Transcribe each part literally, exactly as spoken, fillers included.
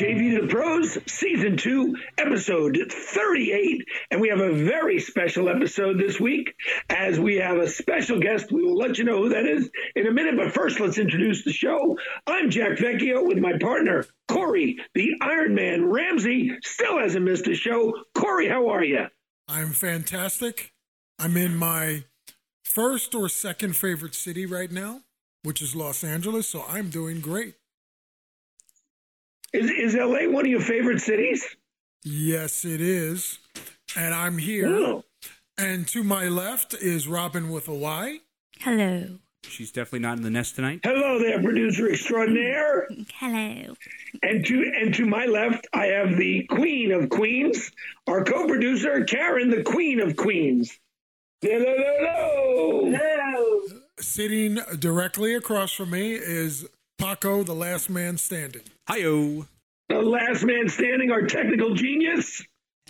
J V to the Pros, Season two, Episode thirty-eight. And we have a very special episode this week as we have a special guest. We will let you know who that is in a minute. But first, let's introduce the show. I'm Jack Vecchio with my partner, Corey, the Iron Man Ramsey. Still hasn't missed a show. Corey, how are you? I'm fantastic. I'm in my first or second favorite city right now, which is Los Angeles. So I'm doing great. Is is L A one of your favorite cities? Yes, it is. And I'm here. Hello. And to my left is Robin with a Y. Hello. She's definitely not in the nest tonight. Hello there, producer extraordinaire. Hello. And to and to my left, I have the Queen of Queens, our co-producer, Karen, the Queen of Queens. Hello, hello, hello. Sitting directly across from me is Paco, the last man standing. Hi-yo. The last man standing, our technical genius.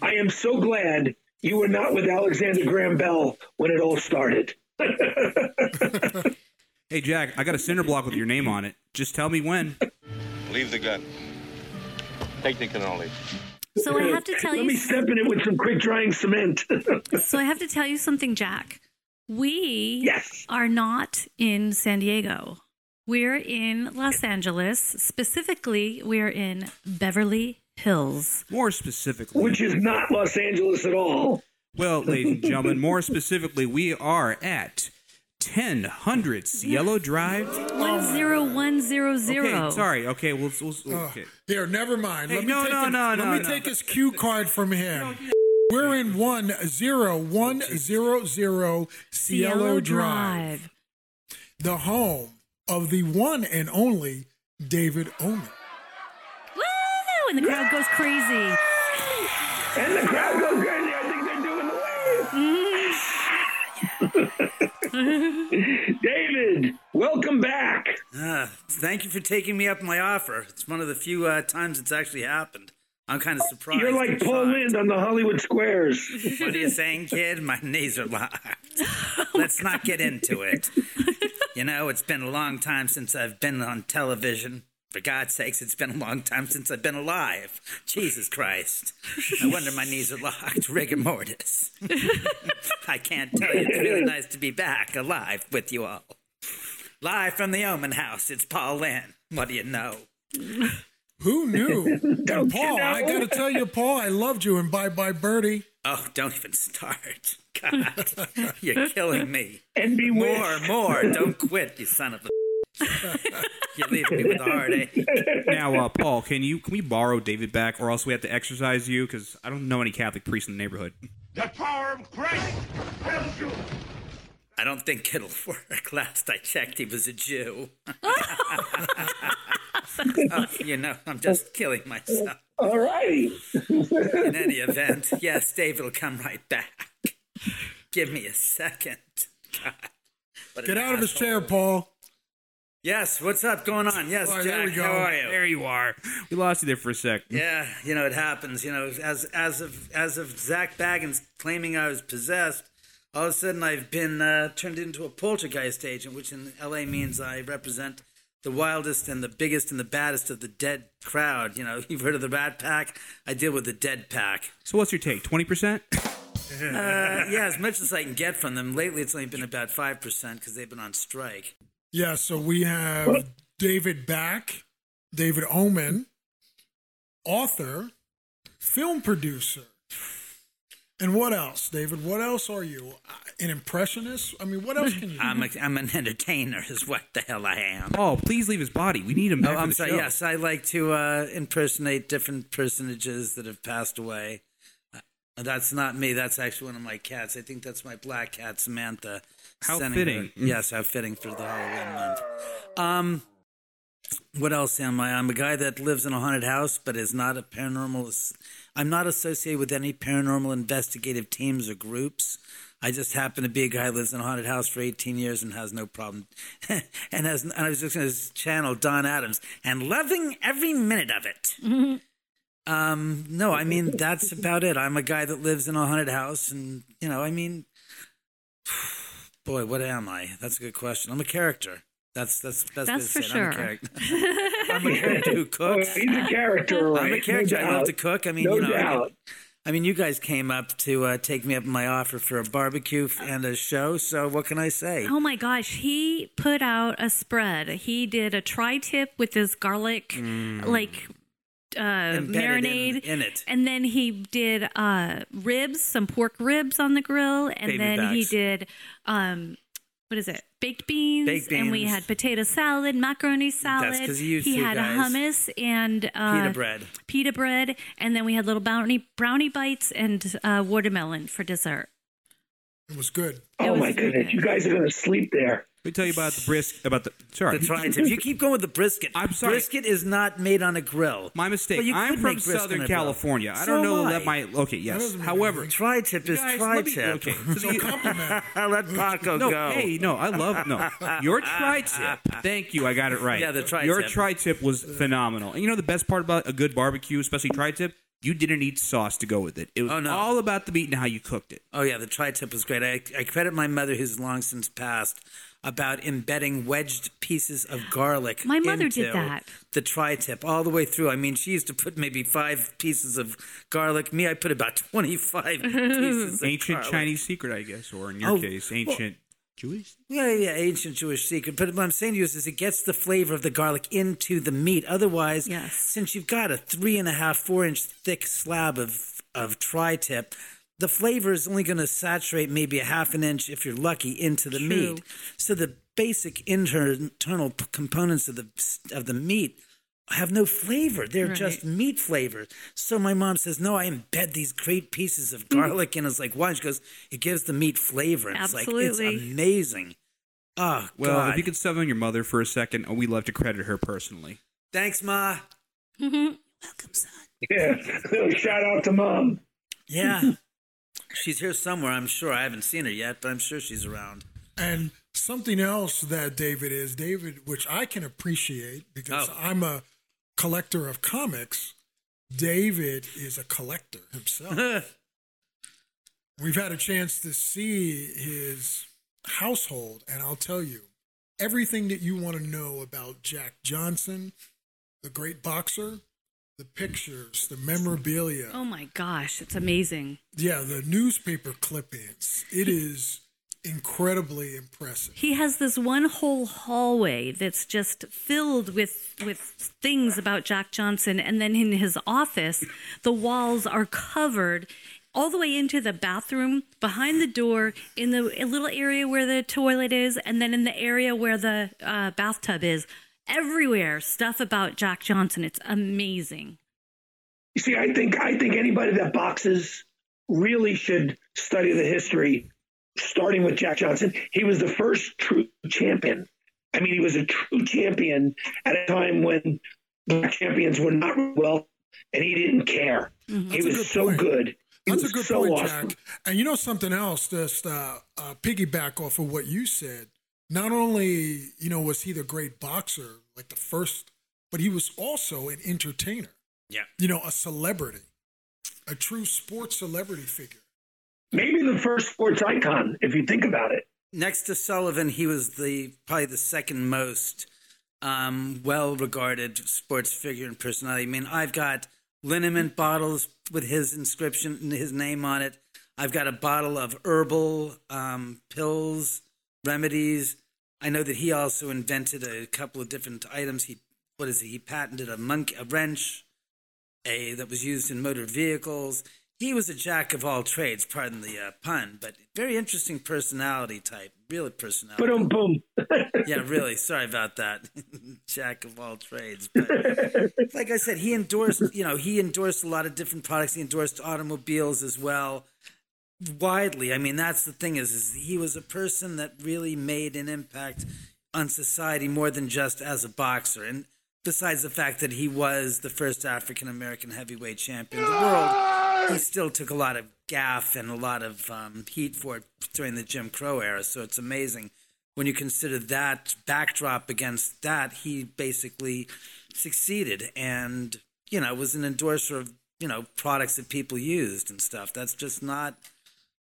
I am so glad you were not with Alexander Graham Bell when it all started. Hey, Jack, I got a cinder block with your name on it. Just tell me when. Leave the gun. Technic can all leave. So I have to tell Let you... Let me step in it with some quick-drying cement. So I have to tell you something, Jack. We yes. are not in San Diego. We're in Los Angeles. Specifically, we're in Beverly Hills. More specifically. Which is not Los Angeles at all. Well, ladies and gentlemen, more specifically, we are at ten hundred Cielo Drive. one zero one zero zero. Okay, sorry. Okay, we'll... we'll okay. Uh, here, never mind. Hey, let me no, take no, a, no, no, Let me no. take his cue card from him. We're in one zero one zero zero Cielo Drive. The home of the one and only David Oman. Woo! And the crowd goes crazy. And the crowd goes crazy. I think they're doing the wave. Mm. David, welcome back. Uh, thank you for taking me up my offer. It's one of the few uh, times it's actually happened. I'm kind of surprised. You're like Paul Lynn on the Hollywood Squares. What are you saying, kid? My knees are locked. Oh, Let's not get into it. You know, it's been a long time since I've been on television. For God's sakes, it's been a long time since I've been alive. Jesus Christ. I wonder my knees are locked. Rigor mortis. I can't tell you. It's really nice to be back alive with you all. Live from the Oman House, it's Paul Lynn. What do you know? Who knew? And Paul, you know? I got to tell you, Paul, I loved you in Bye Bye Birdie. Oh, don't even start. God, you're killing me. And be more, more. Don't quit, you son of a... You're leaving me with a heartache. Now, uh, Paul, can you can we borrow David back or else we have to exorcise you? Because I don't know any Catholic priests in the neighborhood. The power of Christ helps you. I don't think it'll work. Last I checked, he was a Jew. Oh, you know, I'm just killing myself. All right. In any event, yes, David will come right back. Give me a second. God, get out of his chair, Paul. Yes, what's up going on? Yes, right, Jack, there we go. How are you? There you are. We lost you there for a sec. Yeah, you know, it happens. You know, as as of as of Zach Baggins claiming I was possessed, all of a sudden I've been uh, turned into a poltergeist agent, which in L A means I represent the wildest and the biggest and the baddest of the dead crowd. You know, you've heard of the Rat Pack. I deal with the dead pack. So what's your take? twenty percent? uh, yeah, as much as I can get from them. Lately, it's only been about five percent because they've been on strike. Yeah, so we have what? David back, David Oman, author, film producer. And what else, David? What else are you? An impressionist? I mean, what else can you do? I'm, a, I'm an entertainer is what the hell I am. Oh, please leave his body. We need him back. Oh, I'm sorry. Show. Yes, I like to uh, impersonate different personages that have passed away. Uh, that's not me. That's actually one of my cats. I think that's my black cat, Samantha. How fitting. Her, yes, how fitting for the Halloween month. Um, what else am I? I'm a guy that lives in a haunted house but is not a paranormal... I'm not associated with any paranormal investigative teams or groups. I just happen to be a guy who lives in a haunted house for eighteen years and has no problem. and, has, and I was looking at his channel, Don Adams, and loving every minute of it. Mm-hmm. Um, no, I mean, that's about it. I'm a guy that lives in a haunted house. And, you know, I mean, boy, what am I? That's a good question. I'm a character. That's that's that's, that's for sure. I'm a character. I'm a character who cooks. He's a character. Right? I'm a character. No I doubt. love to cook. I mean, no you know, doubt. I mean, you guys came up to uh, take me up my offer for a barbecue and a show. So what can I say? Oh my gosh, he put out a spread. He did a tri-tip with this garlic mm. like uh, marinade in, in it, and then he did uh, ribs, some pork ribs on the grill, and Baby then backs. he did. Um, What is it? Baked beans, Baked beans, and we had potato salad, macaroni salad. That's because you two guys. He had hummus and uh, pita bread, pita bread, and then we had little brownie brownie bites and uh, watermelon for dessert. It was good. Oh my goodness, you guys are gonna sleep there. Let me tell you about the brisket. About the sorry, the tri-tip. If you keep going with the brisket, I'm sorry. Brisket is not made on a grill. My mistake. I'm from Southern California. I don't know that my okay. Yes. However, tri-tip is tri-tip. Okay. So compliment. Let Paco go. No, hey, no, I love no. Your tri-tip. Thank you. I got it right. Yeah, the tri-tip. Your tri-tip was phenomenal. And you know the best part about a good barbecue, especially tri-tip. You didn't need sauce to go with it. It was oh, no. all about the meat and how you cooked it. Oh, yeah. The tri-tip was great. I, I credit my mother, who's long since passed, about embedding wedged pieces of garlic my mother into did that. the tri-tip all the way through. I mean, she used to put maybe five pieces of garlic. Me, I put about twenty-five pieces of ancient garlic. Chinese secret, I guess, or in your oh, case, ancient... Well, Jewish? Yeah, yeah, ancient Jewish secret. But what I'm saying to you is, is it gets the flavor of the garlic into the meat. Otherwise, yes. since you've got a three and a half, four inch thick slab of, of tri-tip, the flavor is only going to saturate maybe a half an inch, if you're lucky, into the True. meat. So the basic inter- internal components of the of the meat have no flavor. They're right. just meat flavor. So my mom says, no, I embed these great pieces of garlic in. It's like, why? And she goes, it gives the meat flavor. And Absolutely. It's like, it's amazing. Oh, well, God. If you could sub on your mother for a second, oh, we love to credit her personally. Thanks, Ma. Mm-hmm. Welcome, son. Yeah. Shout out to Mom. Yeah. She's here somewhere, I'm sure. I haven't seen her yet, but I'm sure she's around. And something else that David is, David, which I can appreciate because oh. I'm a collector of comics. David is a collector himself. We've had a chance to see his household, and I'll tell you, everything that you want to know about Jack Johnson, the great boxer, the pictures, the memorabilia. Oh my gosh, it's amazing. Yeah, the newspaper clippings. It is incredibly impressive. He has this one whole hallway that's just filled with with things about Jack Johnson, and then in his office, the walls are covered all the way into the bathroom, behind the door, in the little area where the toilet is, and then in the area where the uh, bathtub is. Everywhere, stuff about Jack Johnson. It's amazing. You see, I think I think anybody that boxes really should study the history. Starting with Jack Johnson, he was the first true champion. I mean, he was a true champion at a time when black champions were not well, and he didn't care. Mm-hmm. He was so good. He That's was a good so point, awesome. Jack. And you know something else, just uh, uh, piggyback off of what you said. Not only, you know, was he the great boxer, like the first, but he was also an entertainer. Yeah. You know, a celebrity, a true sports celebrity figure. Maybe the first sports icon, if you think about it. Next to Sullivan, he was the probably the second most um, well-regarded sports figure and personality. I mean, I've got liniment bottles with his inscription and his name on it. I've got a bottle of herbal um, pills, remedies. I know that he also invented a couple of different items. He what is it? He patented a monkey, a wrench, a that was used in motor vehicles. He was a jack of all trades, pardon the uh, pun, but very interesting personality type, really personality. Boom, boom. Yeah, really. Sorry about that. Jack of all trades. But like I said, he endorsed, you know, he endorsed a lot of different products. He endorsed automobiles as well, widely. I mean, that's the thing is, is he was a person that really made an impact on society more than just as a boxer. And besides the fact that he was the first African-American heavyweight champion of the world. He still took a lot of gaff and a lot of um, heat for it during the Jim Crow era. So it's amazing when you consider that backdrop against that, he basically succeeded and, you know, was an endorser of, you know, products that people used and stuff. That's just not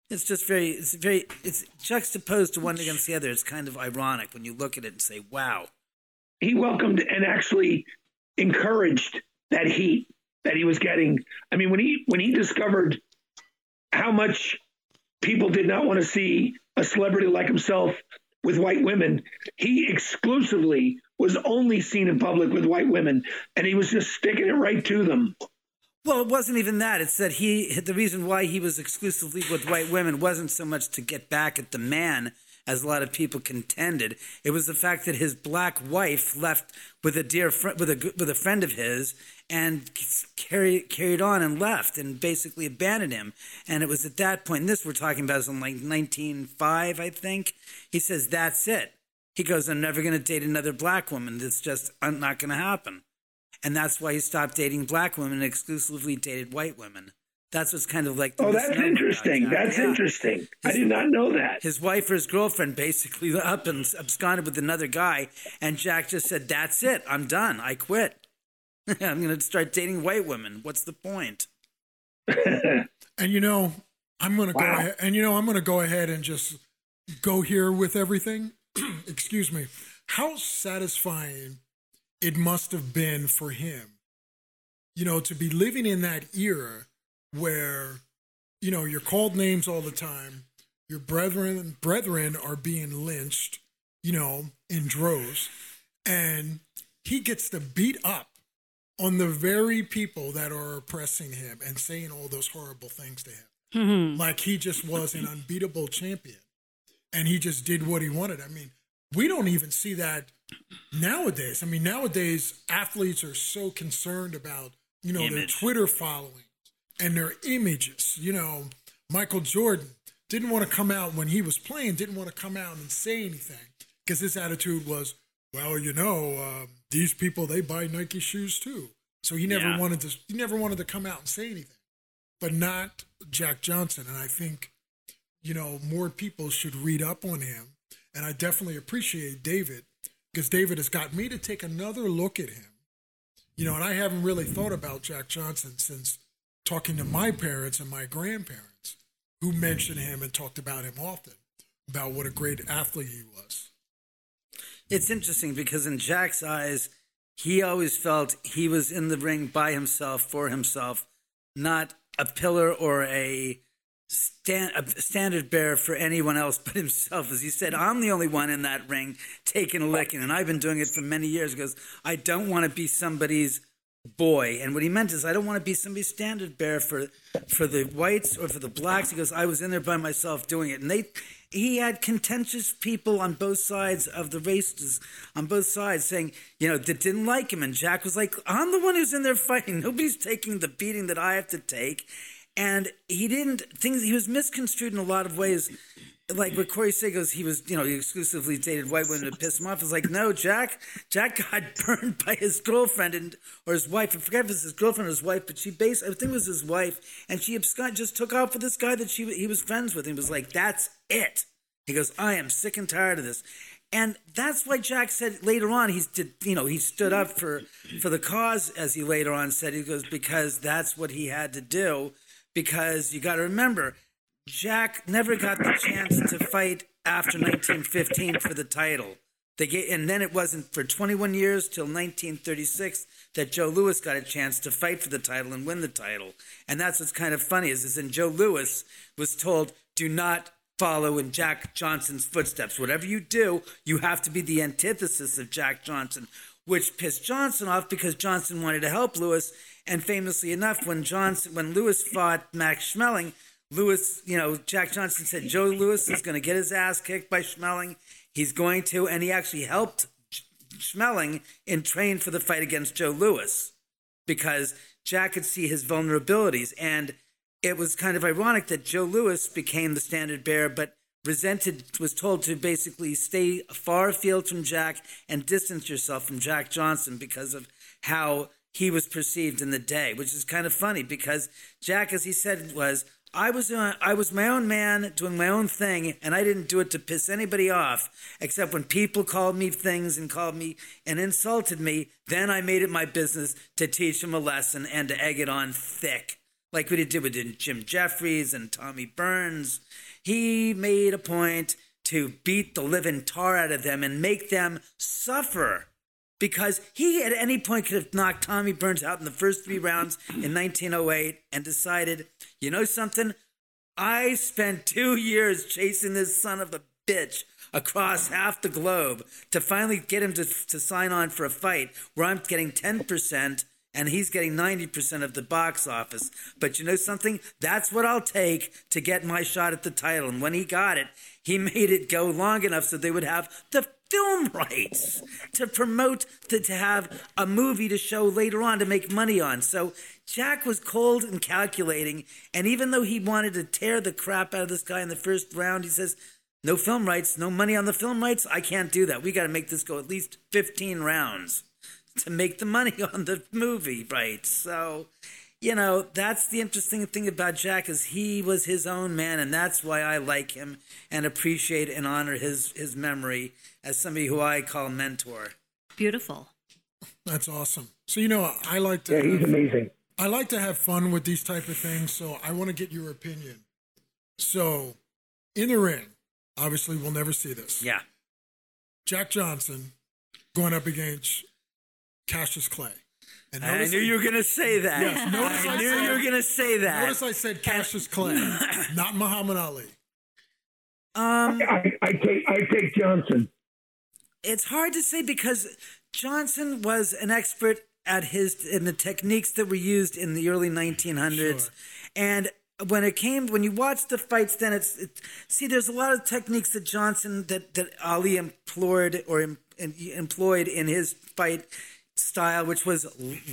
It's just very, it's very, it's juxtaposed to one against the other. It's kind of ironic when you look at it and say, wow. He welcomed and actually encouraged that heat that he was getting. I mean, when he, when he discovered how much people did not want to see a celebrity like himself with white women, he exclusively was only seen in public with white women, and he was just sticking it right to them. Well, it wasn't even that. It's that he, the reason why he was exclusively with white women wasn't so much to get back at the man, as a lot of people contended. It was the fact that his black wife left with a dear fr- with a with a friend of his and carry, carried on and left and basically abandoned him. And it was at that point, and this we're talking about is in like nineteen oh five, I think. He says, that's it. He goes, I'm never going to date another black woman. That's just not going to happen. And that's why he stopped dating black women and exclusively dated white women. That's what's kind of like... The oh, that's interesting. That's yeah. interesting. His, I did not know that. His wife or his girlfriend basically up and absconded with another guy, and Jack just said, that's it. I'm done. I quit. I'm going to start dating white women. What's the point? and, you know, I'm going to wow. go ahead, and, you know, I'm going to go ahead and just go here with everything. Excuse me. How satisfying it must have been for him, you know, to be living in that era where, you know, you're called names all the time, your brethren brethren are being lynched, you know, in droves, and he gets to beat up on the very people that are oppressing him and saying all those horrible things to him. Mm-hmm. Like he just was an unbeatable champion, and he just did what he wanted. I mean, we don't even see that nowadays. I mean, nowadays, athletes are so concerned about, you know, Image. their Twitter following and their images. You know, Michael Jordan didn't want to come out when he was playing, didn't want to come out and say anything because his attitude was, well, you know, uh, these people, they buy Nike shoes too. So he never yeah. wanted to, he never wanted to come out and say anything, but not Jack Johnson. And I think, you know, more people should read up on him. And I definitely appreciate David, because David has got me to take another look at him. You know, and I haven't really thought about Jack Johnson since talking to my parents and my grandparents, who mentioned him and talked about him often, about what a great athlete he was. It's interesting because in Jack's eyes, he always felt he was in the ring by himself, for himself, not a pillar or a... Stand, a standard bearer for anyone else but himself. As he said, I'm the only one in that ring taking a licking, and I've been doing it for many years. He goes, I don't want to be somebody's boy. And what he meant is, I don't want to be somebody's standard bearer for, for the whites or for the blacks. He goes, I was in there by myself doing it. And they, he had contentious people on both sides of the races, on both sides, saying, you know, that didn't like him. And Jack was like, I'm the one who's in there fighting. Nobody's taking the beating that I have to take. And he didn't things. He was misconstrued in a lot of ways. Like what Corey said, goes, he was, you know, he exclusively dated white women to piss him off. It's like, no, Jack, Jack got burned by his girlfriend and or his wife. I forget if it was his girlfriend or his wife, but she based, I think it was his wife. And she absconded, just took off with this guy that she he was friends with. And he was like, that's it. He goes, I am sick and tired of this. And that's why Jack said later on, he's did, you know, he stood up for, for the cause, as he later on said. He goes, because that's what he had to do. Because you got to remember, Jack never got the chance to fight after nineteen fifteen for the title. They get, and then it wasn't for twenty-one years till nineteen thirty-six that Joe Louis got a chance to fight for the title and win the title. And that's what's kind of funny is, is in Joe Louis was told, do not follow in Jack Johnson's footsteps. Whatever you do, you have to be the antithesis of Jack Johnson, which pissed Johnson off because Johnson wanted to help Louis. And famously enough, when Johnson, when Louis fought Max Schmeling, Louis, you know, Jack Johnson said, Joe Louis is going to get his ass kicked by Schmeling. He's going to. And he actually helped Schmeling in train for the fight against Joe Louis because Jack could see his vulnerabilities. And it was kind of ironic that Joe Louis became the standard bearer, but resented, was told to basically stay far afield from Jack and distance yourself from Jack Johnson because of how he was perceived in the day, which is kind of funny because Jack, as he said, was, I was uh, I was my own man doing my own thing, and I didn't do it to piss anybody off, except when people called me things and called me and insulted me, then I made it my business to teach him a lesson and to egg it on thick. like what he did with Jim Jeffries and Tommy Burns. He made a point to beat the living tar out of them and make them suffer, because he at any point could have knocked Tommy Burns out in the first three rounds in nineteen oh eight and decided, you know something? I spent two years chasing this son of a bitch across half the globe to finally get him to, to sign on for a fight where I'm getting ten percent and he's getting ninety percent of the box office. But you know something? That's what I'll take to get my shot at the title. And when he got it, he made it go long enough so they would have the film rights to promote, to, to have a movie to show later on to make money on. So Jack was cold and calculating. And even though he wanted to tear the crap out of this guy in the first round, he says, no film rights, no money on the film rights. I can't do that. We got to make this go at least fifteen rounds to make the money on the movie, right? So, you know, that's the interesting thing about Jack, is he was his own man, and that's why I like him and appreciate and honor his, his memory as somebody who I call mentor. Beautiful. That's awesome. So, you know, I like to... Yeah, he's have, amazing. I like to have fun with these type of things, so I want to get your opinion. So, in the ring, obviously we'll never see this. Yeah. Jack Johnson going up against Cassius Clay. And I knew I, you were going to say that. Yes, notice I, I knew said, you were going to say that. Notice I said Cassius Clay, not Muhammad Ali. Um, I, I, take, I take Johnson. It's hard to say because Johnson was an expert at his in the techniques that were used in the early nineteen hundreds. Sure. And when it came, when you watch the fights, then it's, it, see, there's a lot of techniques that Johnson, that, that Ali employed or em, em, employed in his fight style, which was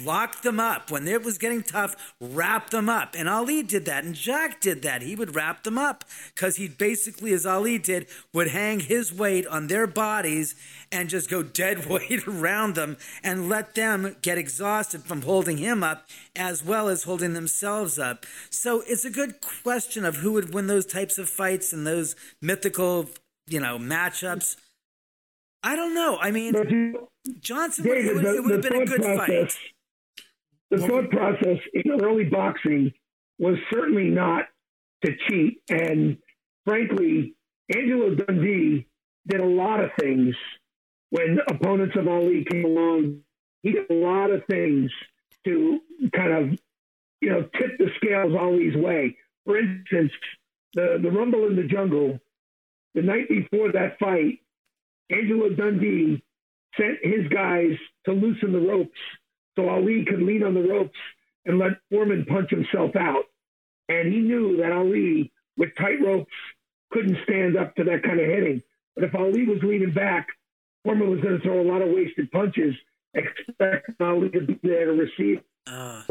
lock them up. When it was getting tough, wrap them up. And Ali did that, and Jack did that. He would wrap them up because he basically, as Ali did, would hang his weight on their bodies and just go dead weight around them and let them get exhausted from holding him up as well as holding themselves up. So it's a good question of who would win those types of fights and those mythical, you know, matchups. I don't know. I mean, Johnson, David, would, the, it would have been a good process, fight. The thought process in early boxing was certainly not to cheat. And frankly, Angelo Dundee did a lot of things when opponents of Ali came along. He did a lot of things to kind of, you know, tip the scales Ali's way. For instance, the, the Rumble in the Jungle, the night before that fight, Angelo Dundee sent his guys to loosen the ropes so Ali could lean on the ropes and let Foreman punch himself out. And he knew that Ali, with tight ropes, couldn't stand up to that kind of hitting. But if Ali was leaning back, Foreman was going to throw a lot of wasted punches, expecting Ali to be there to receive. Uh.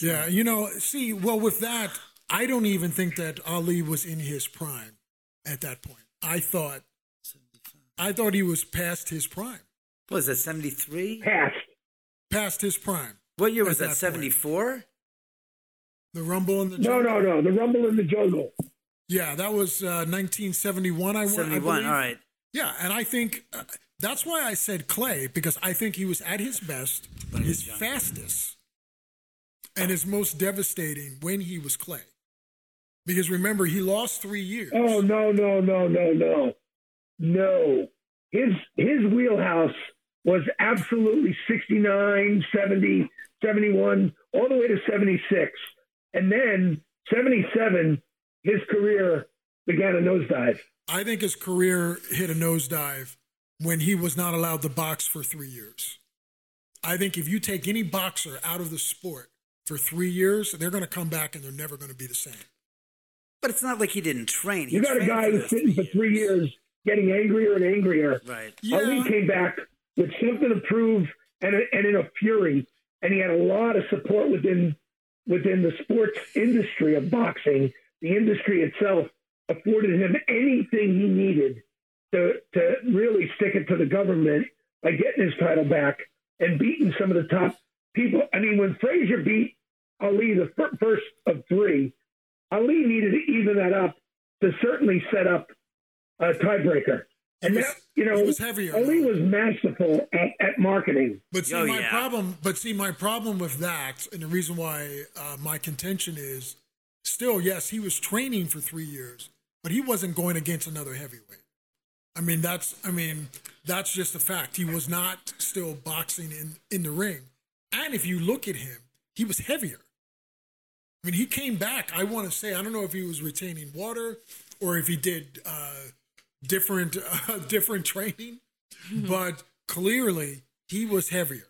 Yeah, you know, see, well, with that, I don't even think that Ali was in his prime at that point. I thought I thought he was past his prime. What was that, seventy-three? Past. Past his prime. What year was that, seventy-four? The Rumble in the Jungle. No, no, no. The Rumble in the Jungle. Yeah, that was uh, nineteen seventy-one, I seventy-one, I believe. All right. Yeah, and I think uh, that's why I said Clay, because I think he was at his best, but his fastest, and his most devastating when he was Clay. Because remember, he lost three years. Oh, no, no, no, no, no. No, his his wheelhouse was absolutely sixty-nine, seventy, seventy-one, all the way to seventy-six. And then seventy-seven, his career began a nosedive. I think his career hit a nosedive when he was not allowed to box for three years. I think if you take any boxer out of the sport for three years, they're going to come back and they're never going to be the same. But it's not like he didn't train. He you got a guy who's sitting for three years, getting angrier and angrier. Right. Yeah. Ali came back with something to prove and, and in a fury, and he had a lot of support within within the sports industry of boxing. The industry itself afforded him anything he needed to to really stick it to the government by getting his title back and beating some of the top people. I mean, when Frazier beat Ali the first of three, Ali needed to even that up to certainly set up a tiebreaker. And was, now, you know, was heavier. Ali was masterful at, at marketing. But see, oh, my yeah. problem. But see, my problem with that, and the reason why uh, my contention is, still, yes, he was training for three years, but he wasn't going against another heavyweight. I mean, that's. I mean, that's just a fact. He was not still boxing in, in the ring. And if you look at him, he was heavier. I mean, he came back. I want to say, I don't know if he was retaining water or if he did uh, different uh, different training, mm-hmm. but clearly he was heavier.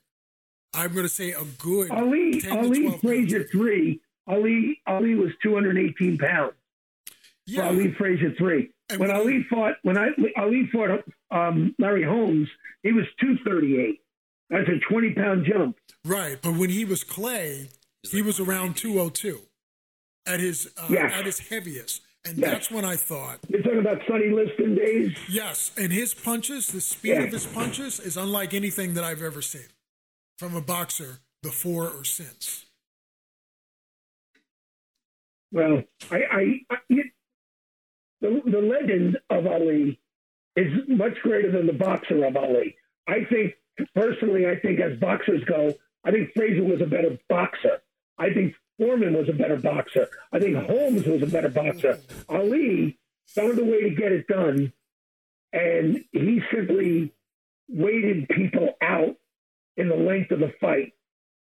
I'm going to say a good Ali. Ali Frazier three. Ali Ali was two hundred eighteen pounds. Yeah, Ali Frazier three. And when when Ali, Ali fought, when I, Ali fought um, Larry Holmes, he was two thirty-eight. That's a twenty pound jump. Right, but when he was Clay, he was around two oh two at his uh, yes. at his heaviest, and yes. that's when I thought. You're talking about Sonny Liston days? Yes, and his punches, the speed yes. of his punches is unlike anything that I've ever seen from a boxer before or since. Well, I, I, I the, the legend of Ali is much greater than the boxer of Ali. I think, personally, I think as boxers go, I think Frazier was a better boxer. I think Foreman was a better boxer. I think Holmes was a better boxer. Ali found a way to get it done, and he simply waited people out in the length of the fight.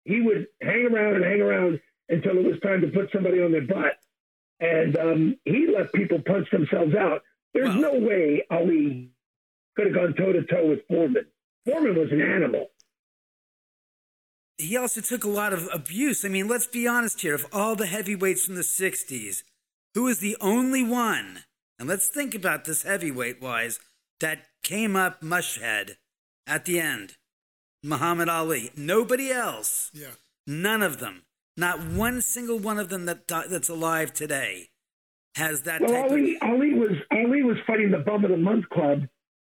He would hang around and hang around until it was time to put somebody on their butt. And um, he let people punch themselves out. There's wow. no way Ali could have gone toe-to-toe with Foreman. Foreman was an animal. He also took a lot of abuse. I mean, let's be honest here. Of all the heavyweights from the sixties, who is the only one, and let's think about this heavyweight-wise, that came up mushhead at the end? Muhammad Ali. Nobody else. Yeah. None of them. Not one single one of them that that's alive today has that well, type Ali, of... Ali was, Ali was fighting the Bum of the Month Club.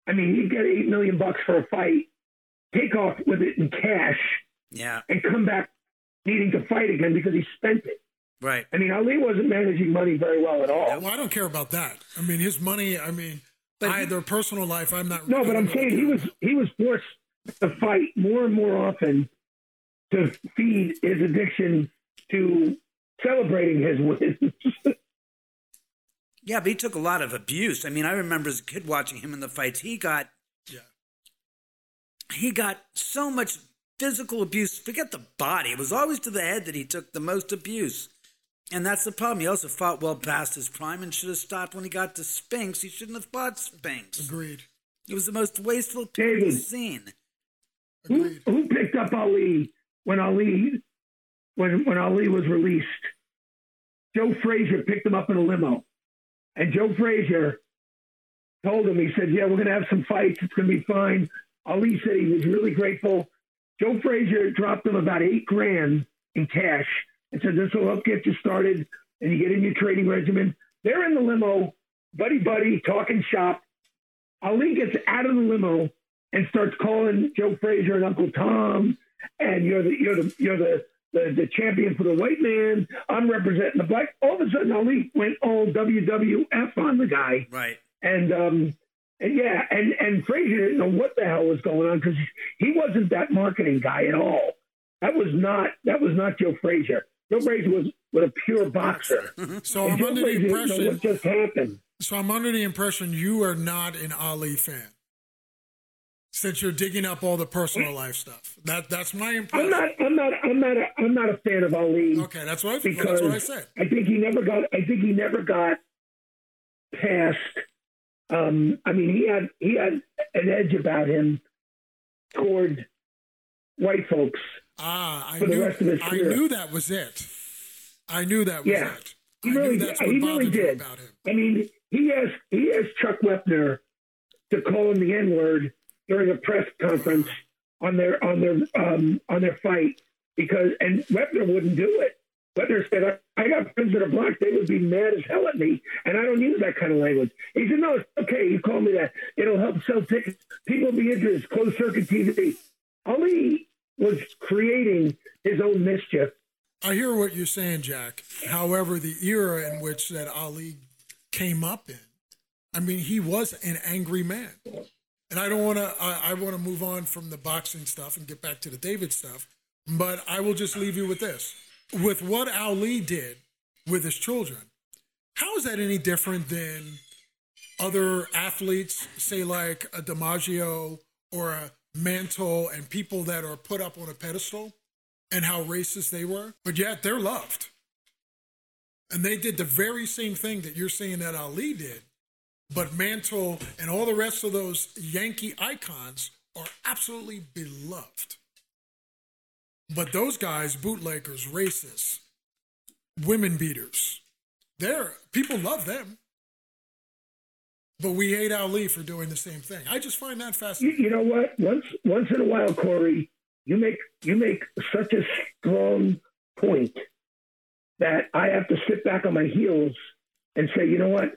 I mean, you get eight million dollars bucks for a fight, take off with it in cash... Yeah, and come back needing to fight again because he spent it. Right. I mean, Ali wasn't managing money very well at all. Yeah, well, I don't care about that. I mean, his money. I mean, but I, he, their personal life. I'm not. No, but I'm saying he was he was forced to fight more and more often to feed his addiction to celebrating his wins. Yeah, but he took a lot of abuse. I mean, I remember as a kid watching him in the fights. He got. Yeah. He got so much. Physical abuse, forget the body. It was always to the head that he took the most abuse. And that's the problem. He also fought well past his prime and should have stopped when he got to Spinks. He shouldn't have fought Spinks. Agreed. It was the most wasteful period David, seen. Who, who picked up Ali when Ali when when Ali was released? Joe Frazier picked him up in a limo. And Joe Frazier told him, he said, yeah, we're going to have some fights. It's going to be fine. Ali said he was really grateful. Joe Frazier dropped him about eight grand in cash and said, this will help get you started and you get in your training regimen. They're in the limo, buddy-buddy, talking shop. Ali gets out of the limo and starts calling Joe Frazier and Uncle Tom, and you're the you're the, you're the, the, the champion for the white man. I'm representing the black. All of a sudden, Ali went all W W F on the guy. Right. And, um, And yeah, and, and Frazier didn't know what the hell was going on because he wasn't that marketing guy at all. That was not that was not Joe Frazier. Joe Frazier was, was a pure boxer. So and I'm Joe under Frazier the impression didn't know what just happened. So I'm under the impression you are not an Ali fan, since you're digging up all the personal life stuff. That that's my impression. I'm not I'm not I'm not a, I'm not a fan of Ali. Okay, that's what I because that's what I said. I think he never got. I think he never got past. Um, I mean, he had he had an edge about him toward white folks ah, I for the knew, rest of his career. I knew that was it. I knew that was yeah. it. I he really, knew that's what he really did. About him. I mean, he asked he asked Chuck Wepner to call him the N-word during a press conference on their on their um, on their fight because and Wepner wouldn't do it. Webner said, I got friends that are black. They would be mad as hell at me, and I don't use that kind of language. He said, no, it's okay. You call me that. It'll help sell tickets. People will be interested. Closed circuit T V. Ali was creating his own mischief. I hear what you're saying, Jack. However, the era in which that Ali came up in I mean, he was an angry man. And I don't want to, I, I want to move on from the boxing stuff and get back to the David stuff, but I will just leave you with this. With what Ali did with his children, how is that any different than other athletes, say like a DiMaggio or a Mantle, and people that are put up on a pedestal and how racist they were, but yet they're loved. And they did the very same thing that you're saying that Ali did. But Mantle and all the rest of those Yankee icons are absolutely beloved. But those guys, bootleggers, racists, women beaters, they're, people love them. But we hate Ali for doing the same thing. I just find that fascinating. You know what? Once once in a while, Corey, you make you make such a strong point that I have to sit back on my heels and say, you know what?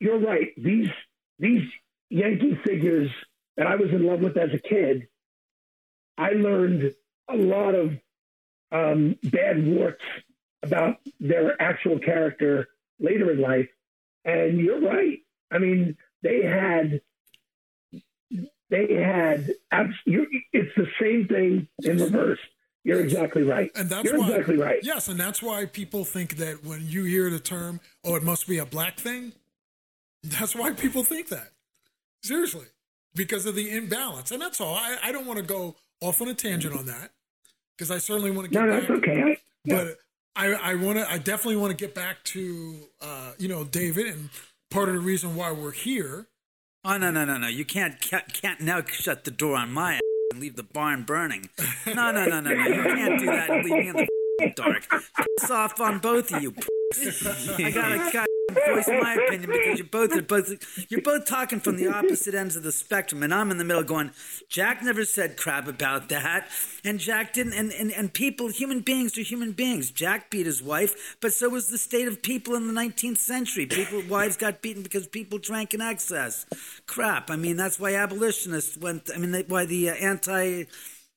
You're right. These these Yankee figures that I was in love with as a kid, I learned a lot of um, bad warts about their actual character later in life. And you're right. I mean, they had, they had, abs- you, it's the same thing in reverse. You're exactly right. And that's you're why, exactly right. Yes, and that's why people think that when you hear the term, oh, it must be a black thing, that's why people think that. Seriously, because of the imbalance. And that's all. I, I don't want to go off on a tangent on that, because I certainly want to get no, back. No, that's okay. I, yeah. But I, I want to. I definitely want to get back to uh, you know, David, and part of the reason why we're here. Oh no no no no! You can't can't, can't now shut the door on my ass and leave the barn burning. No no no no no! You can't do that and leave me in the dark. Piss off on both of you. I gotta, gotta voice my opinion, because you both are both you're both talking from the opposite ends of the spectrum, and I'm in the middle going, Jack never said crap about that, and Jack didn't, and, and, and people, human beings are human beings. Jack beat his wife, but so was the state of people in the nineteenth century. People, wives got beaten because people drank in excess. Crap. I mean, that's why abolitionists went. I mean, they, why the uh, anti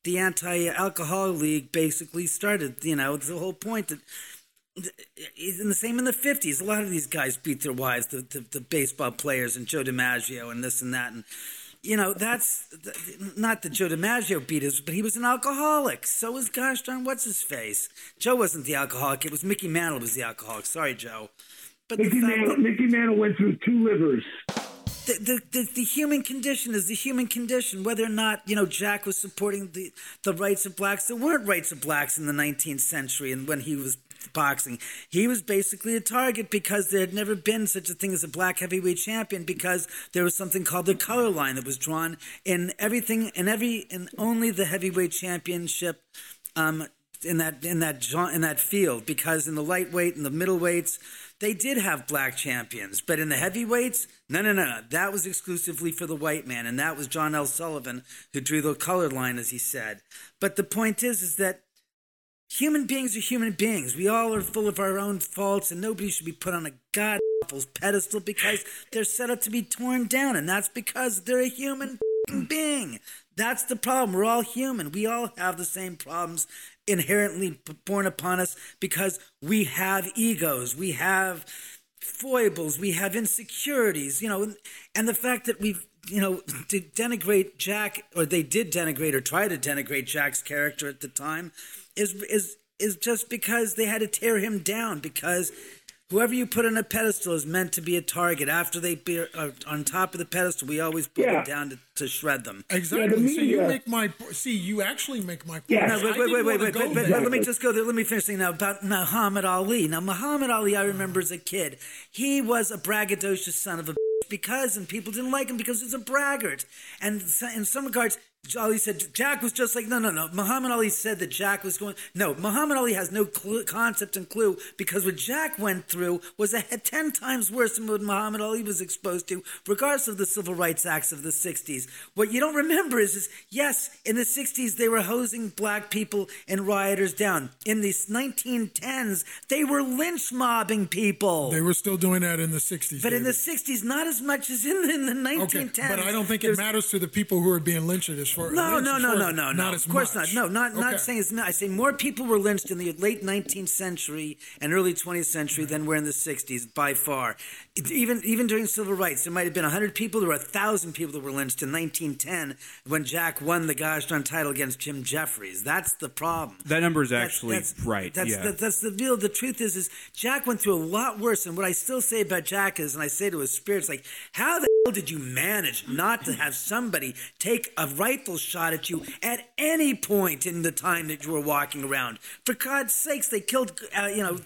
the anti-alcohol league basically started. You know, the whole point that. And the same in the fifties. A lot of these guys beat their wives, the, the, the baseball players and Joe DiMaggio and this and that. And, you know, that's – not that Joe DiMaggio beat us, but he was an alcoholic. So was gosh darn what's-his-face. Joe wasn't the alcoholic. It was Mickey Mantle was the alcoholic. Sorry, Joe. But Mickey, Mantle, that, Mickey Mantle went through two livers. The, the, the, the human condition is the human condition, whether or not, you know, Jack was supporting the, the rights of blacks. There weren't rights of blacks in the nineteenth century, and when he was – boxing. He was basically a target because there had never been such a thing as a black heavyweight champion, because there was something called the color line that was drawn in everything and every and only the heavyweight championship um, in that in that in that field, because in the lightweight and the middleweights they did have black champions, but in the heavyweights, no, no, no, no. That was exclusively for the white man, and that was John L. Sullivan who drew the color line, as he said. But the point is, is that human beings are human beings. We all are full of our own faults, and nobody should be put on a god awful pedestal because they're set up to be torn down, and that's because they're a human being. That's the problem. We're all human. We all have the same problems inherently born upon us because we have egos. We have foibles. We have insecurities, you know, and the fact that we've, you know, to denigrate Jack, or they did denigrate or try to denigrate Jack's character at the time, is is is just because they had to tear him down, because whoever you put on a pedestal is meant to be a target. After they be uh, on top of the pedestal, we always put yeah. them down to, to shred them. Exactly. Yeah, the media. So you make my see. You actually make my point. Yeah. No, wait, wait, wait, wait, wait, wait, wait. Let me just go there. Let me finish saying now about Muhammad Ali. Now Muhammad Ali, I remember as a kid, he was a braggadocious son of a. Because and people didn't like him because he's a braggart, and in some regards, Ali said Jack was just like no, no, no. Muhammad Ali said that Jack was going no. Muhammad Ali has no clue, concept and clue, because what Jack went through was a ten times worse than what Muhammad Ali was exposed to, regardless of the Civil Rights Acts of the sixties. What you don't remember is, is yes, in the sixties they were hosing black people and rioters down. In the nineteen tens, they were lynch mobbing people. They were still doing that in the sixties, but David. In the sixties, not as much as in the, in the nineteen tens. Okay, but I don't think it There's, matters to the people who are being lynched. At as far no, as no, no, no, no, no, no. Of course much. not. No, not okay. not saying it's not. I say more people were lynched in the late nineteenth century and early twentieth century right. than were in the sixties by far. Even even during civil rights, there might have been a hundred people. There were a thousand people that were lynched in nineteen ten when Jack won the Goshton title against Jim Jeffries. That's the problem. That number is actually that's, that's, right. That's, yeah. that, that's the deal. The truth is, is Jack went through a lot worse. And what I still say about Jack is, and I say to his spirit, it's like, how the hell did you manage not to have somebody take a rifle shot at you at any point in the time that you were walking around? For God's sakes, they killed, uh, you know,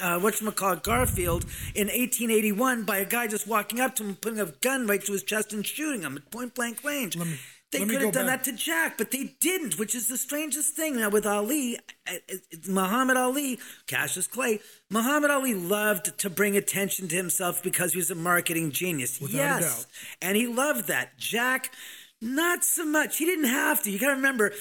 uh, whatchamacallit, Garfield in eighteen eighty-one by a guy just walking up to him, putting a gun right to his chest and shooting him at point blank range. Let me- They Let could have done back. that to Jack, but they didn't, which is the strangest thing. Now, with Ali, Muhammad Ali, Cassius Clay, Muhammad Ali loved to bring attention to himself because he was a marketing genius. Without yes. And he loved that. Jack, not so much. He didn't have to. You got to remember,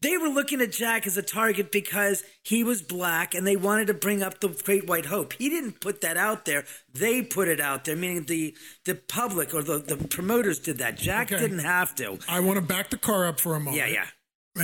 they were looking at Jack as a target because he was black and they wanted to bring up the Great White Hope. He didn't put that out there. They put it out there, meaning the, the public or the, the promoters did that. Jack okay. didn't have to. I want to back the car up for a moment. Yeah, yeah.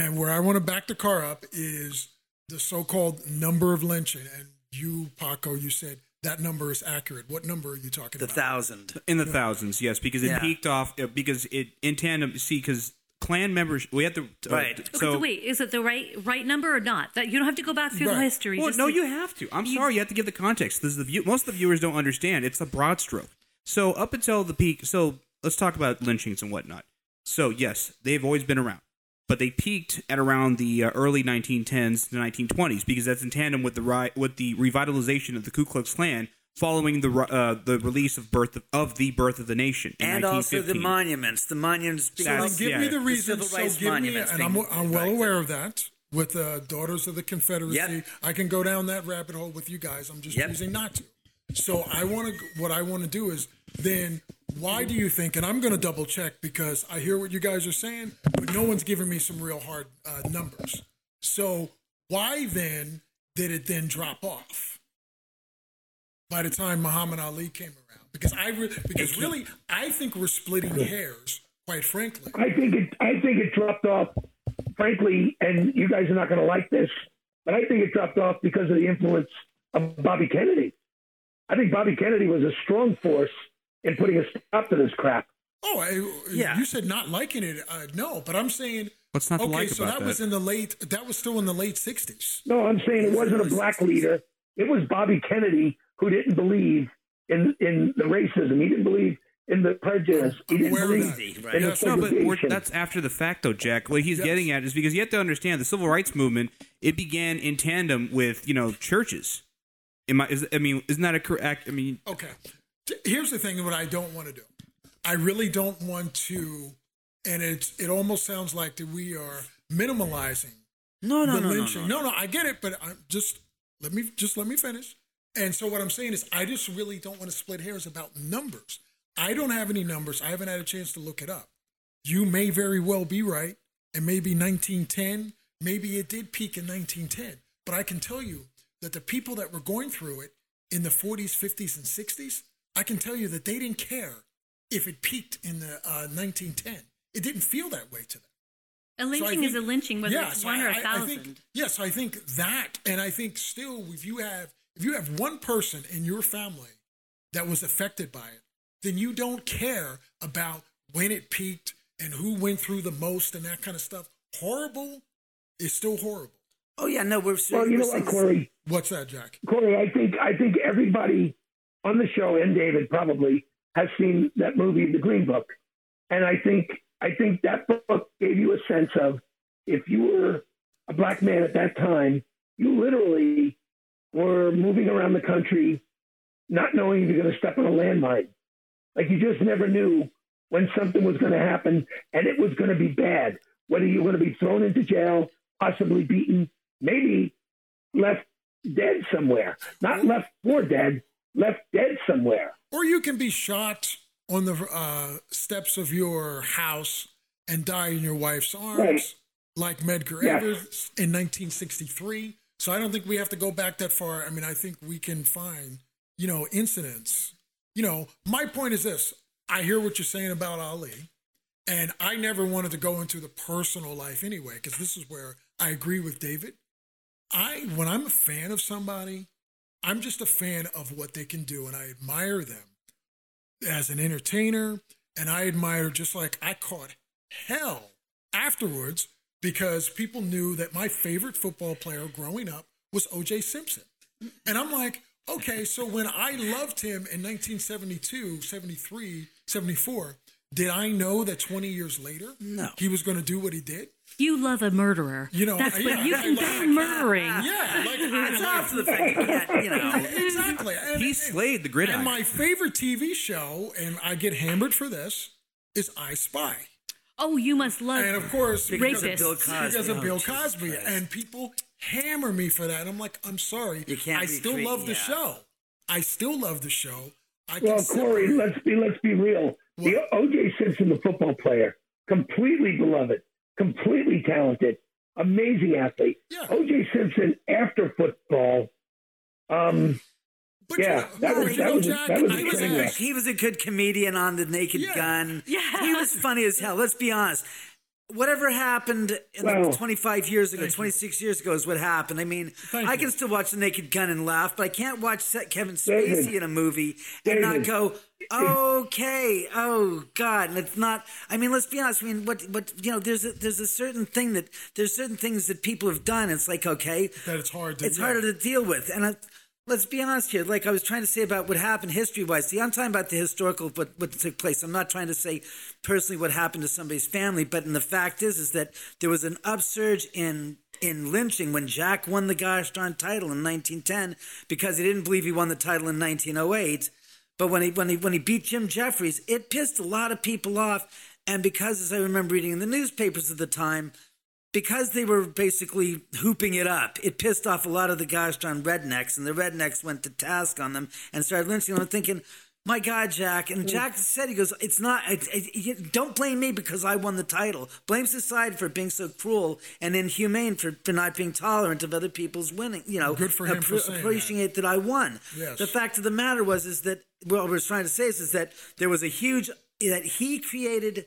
And where I want to back the car up is the so-called number of lynching. And you, Paco, you said that number is accurate. What number are you talking the about? The thousand. In the no. thousands, yes, because it yeah. peaked off, because it, in tandem, see, because... Klan members, we have to... Uh, right. Okay, so, so wait, is it the right right number or not? That you don't have to go back through right. the history. Well, no, like, you have to. I'm you, sorry, you have to give the context. This is the view, most of the viewers don't understand. It's a broad stroke. So up until the peak, so let's talk about lynchings and whatnot. So yes, they've always been around, but they peaked at around the uh, early nineteen tens to nineteen twenties because that's in tandem with the ri- with the revitalization of the Ku Klux Klan following the uh, the release of birth of, of the Birth of the Nation, in and also the monuments, the monuments. So give yeah, me the reason. The so give me, and I'm, I'm well aware of that. With the uh, Daughters of the Confederacy, yep. I can go down that rabbit hole with you guys. I'm just yep. choosing not to. So I want to. What I want to do is then. Why do you think? And I'm going to double check because I hear what you guys are saying, but no one's giving me some real hard uh, numbers. So why then did it then drop off by the time Muhammad Ali came around? Because I re- because really, I think we're splitting hairs, quite frankly. I think it I think it dropped off, frankly, and you guys are not going to like this, but I think it dropped off because of the influence of Bobby Kennedy. I think Bobby Kennedy was a strong force in putting a stop to this crap. Oh, I, yeah. You said not liking it. Uh, no, but I'm saying... What's not okay, like so about that? Okay, so that was in the late... That was still in the late sixties. No, I'm saying it wasn't a black leader. It was Bobby Kennedy who didn't believe in, in the racism. He didn't believe in the prejudice. He didn't Where believe that? Right. in yes, the segregation. No, but that's after the fact, though, Jack. What he's yes. getting at is because you have to understand the civil rights movement, it began in tandem with, you know, churches. Am I, is, I mean, isn't that a correct... I mean... Okay. Here's the thing, what I don't want to do. I really don't want to... And it's, it almost sounds like that we are minimalizing no, no, the no, lynching. No no, no, no, no, I get it, but I'm just... Let me just let me finish. And so what I'm saying is I just really don't want to split hairs about numbers. I don't have any numbers. I haven't had a chance to look it up. You may very well be right. And maybe nineteen ten, maybe it did peak in nineteen ten. But I can tell you that the people that were going through it in the forties, fifties, and sixties, I can tell you that they didn't care if it peaked in the uh, nineteen ten. It didn't feel that way to them. A lynching so think, is a lynching, whether yeah, it's so one I, or a thousand. I think, yes, I think that, and I think still, if you have if you have one person in your family that was affected by it, then you don't care about when it peaked and who went through the most and that kind of stuff. Horrible is still horrible. Oh yeah, no, we're well. You know what, Corey? What's that, Jack? Corey, I think I think everybody on the show and David probably has seen that movie, The Green Book, and I think. I think that book gave you a sense of if you were a black man at that time, you literally were moving around the country not knowing if you're going to step on a landmine. Like you just never knew when something was going to happen and it was going to be bad, whether you were going to be thrown into jail, possibly beaten, maybe left dead somewhere, not left for dead, left dead somewhere. Or you can be shot on the uh, steps of your house and die in your wife's arms, right. like Medgar yes. Evers in nineteen sixty-three. So I don't think we have to go back that far. I mean, I think we can find, you know, incidents. You know, my point is this. I hear what you're saying about Ali, And I never wanted to go into the personal life anyway, because this is where I agree with David. I, when I'm a fan of somebody, I'm just a fan of what they can do, and I admire them as an entertainer, and I admire, just like I caught hell afterwards because people knew that my favorite football player growing up was O J. Simpson. And I'm like, okay, so when I loved him in nineteen seventy-two, seventy-three, seventy-four, did I know that twenty years later no. he was going to do what he did? You love a murderer. You know, that's I, yeah, what you I, can I, be like, murdering. Yeah, like, it's off to the fact that, you know. Exactly. And, he slayed the gridiron. And my favorite T V show, and I get hammered for this, is I Spy. Oh, you must love and of course because rapists. Of Bill Cosby. Because of oh, Bill Cosby. Christ. And people hammer me for that. And I'm like, I'm sorry. You can't I still treating, love the yeah. show. I still love the show. I well, can Corey, separate. let's be let's be real. Well, the O J. Simpson, the football player, completely beloved. Completely talented, amazing athlete. Yeah. O J. Simpson after football. Um, but yeah, you know, that, was, that, was, Jack, that was a, that was a good He was a good comedian on The Naked yeah. Gun. Yeah. He was funny as hell. Let's be honest. Whatever happened in well, the twenty-five years ago, twenty-six years ago is what happened. I mean, thank I can you. still watch The Naked Gun and laugh, but I can't watch Kevin Spacey David. in a movie David. and not go, okay, oh, God. And it's not, I mean, let's be honest. I mean, what, what you know, there's a, there's a certain thing that, there's certain things that people have done. It's like, okay. That it's hard to It's yeah. harder to deal with. And I, let's be honest here. Like I was trying to say about what happened history-wise. See, I'm talking about the historical, what, what took place. I'm not trying to say personally what happened to somebody's family. But and the fact is, is that there was an upsurge in in lynching when Jack won the gosh darn title in nineteen ten because he didn't believe he won the title in nineteen oh eight. But when he when he when he beat Jim Jeffries, it pissed a lot of people off. And because, as I remember reading in the newspapers at the time, because they were basically hooping it up, it pissed off a lot of the gosh darn rednecks, and the rednecks went to task on them and started lynching them, thinking, my God, Jack. And Jack said, he goes, it's not, it, it, don't blame me because I won the title. Blame society for being so cruel and inhumane for, for not being tolerant of other people's winning, you know, Good for him appre- for saying appreciate that. that I won. Yes. The fact of the matter was, is that, what I was trying to say is, is that there was a huge, that he created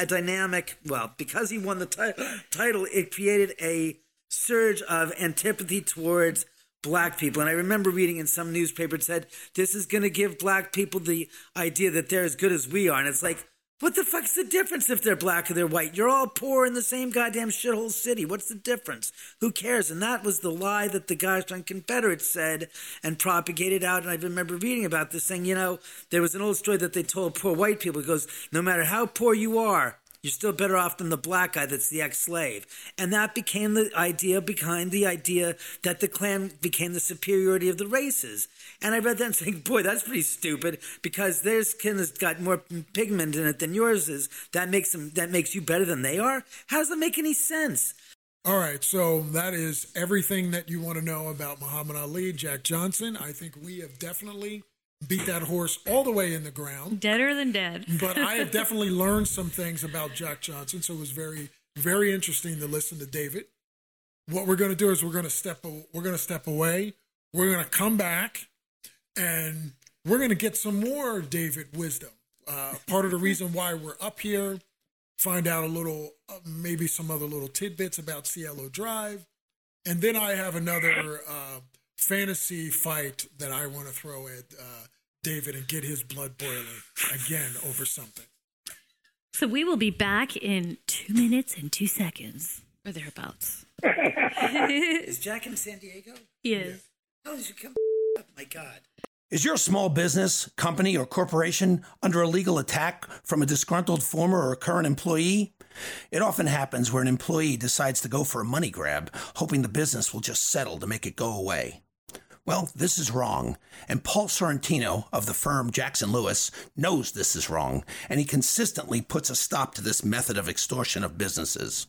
a dynamic, well, because he won the t- title, it created a surge of antipathy towards black people. And I remember reading in some newspaper, it said, this is going to give black people the idea that they're as good as we are. And it's like, what the fuck's the difference if they're black or they're white? You're all poor in the same goddamn shithole city. What's the difference? Who cares? And that was the lie that the gosh darn Confederates said and propagated out. And I remember reading about this thing, you know, there was an old story that they told poor white people. It goes, no matter how poor you are, you're still better off than the black guy that's the ex-slave. And that became the idea behind the idea that the Klan became the superiority of the races. And I read that and saying, boy, that's pretty stupid because their skin has got more pigment in it than yours is. That makes them, that makes you better than they are? How does that make any sense? All right, so that is everything that you want to know about Muhammad Ali, Jack Johnson. I think we have definitely beat that horse all the way in the ground. Deader than dead. But I have definitely learned some things about Jack Johnson, so it was very, very interesting to listen to David. What we're going to do is we're going to step we're going to step away. We're going to come back, and we're going to get some more David wisdom. Uh, part of the reason why we're up here, find out a little, uh, maybe some other little tidbits about Cielo Drive. And then I have another Uh, fantasy fight that I want to throw at uh, David and get his blood boiling again over something. So we will be back in two minutes and two seconds or thereabouts. Is Jack in San Diego? He is. How did you come up? My God. Is your small business, company, or corporation under a legal attack from a disgruntled former or current employee? It often happens where an employee decides to go for a money grab, hoping the business will just settle to make it go away. Well, this is wrong, and Paul Sorrentino of the firm Jackson Louis knows this is wrong, and he consistently puts a stop to this method of extortion of businesses.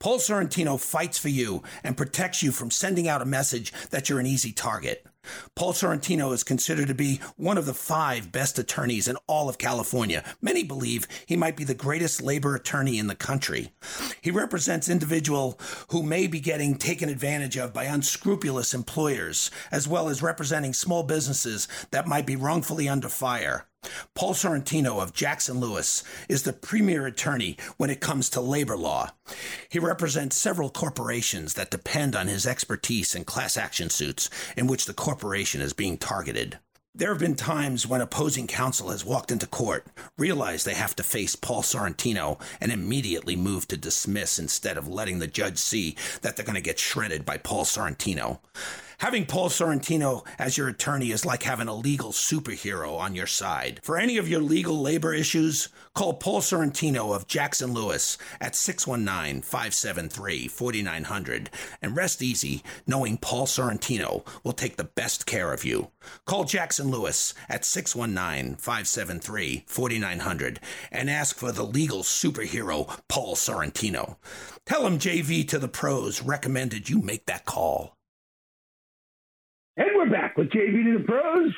Paul Sorrentino fights for you and protects you from sending out a message that you're an easy target. Paul Sorrentino is considered to be one of the five best attorneys in all of California. Many believe he might be the greatest labor attorney in the country. He represents individuals who may be getting taken advantage of by unscrupulous employers, as well as representing small businesses that might be wrongfully under fire. Paul Sorrentino of Jackson Louis is the premier attorney when it comes to labor law. He represents several corporations that depend on his expertise in class action suits in which the corporation is being targeted. There have been times when opposing counsel has walked into court, realized they have to face Paul Sorrentino, and immediately moved to dismiss instead of letting the judge see that they're going to get shredded by Paul Sorrentino. Having Paul Sorrentino as your attorney is like having a legal superhero on your side. For any of your legal labor issues, call Paul Sorrentino of Jackson Louis at six one nine, five seven three, four nine zero zero and rest easy knowing Paul Sorrentino will take the best care of you. Call Jackson Louis at six one nine, five seven three, four nine zero zero and ask for the legal superhero Paul Sorrentino. Tell him J V to the Pros recommended you make that call. And we're back with J V to the Pros.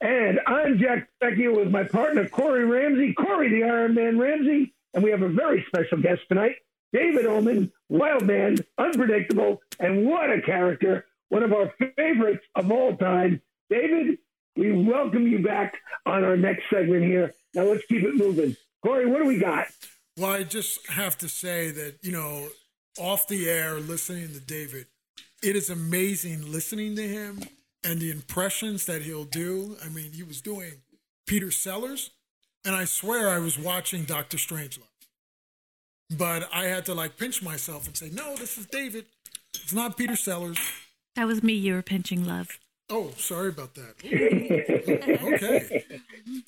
And I'm Jack Vecchio with my partner Corey Ramsey, Corey the Iron Man Ramsey. And we have a very special guest tonight, David Oman, wild man, unpredictable, and what a character, one of our favorites of all time. David, we welcome you back on our next segment here. Now let's keep it moving. Corey, what do we got? Well, I just have to say that, you know, off the air, listening to David, it is amazing listening to him and the impressions that he'll do. I mean, he was doing Peter Sellers, and I swear I was watching Doctor Strangelove. But I had to, like, pinch myself and say, no, this is David. It's not Peter Sellers. That was me you were pinching, love. Oh, sorry about that. Okay.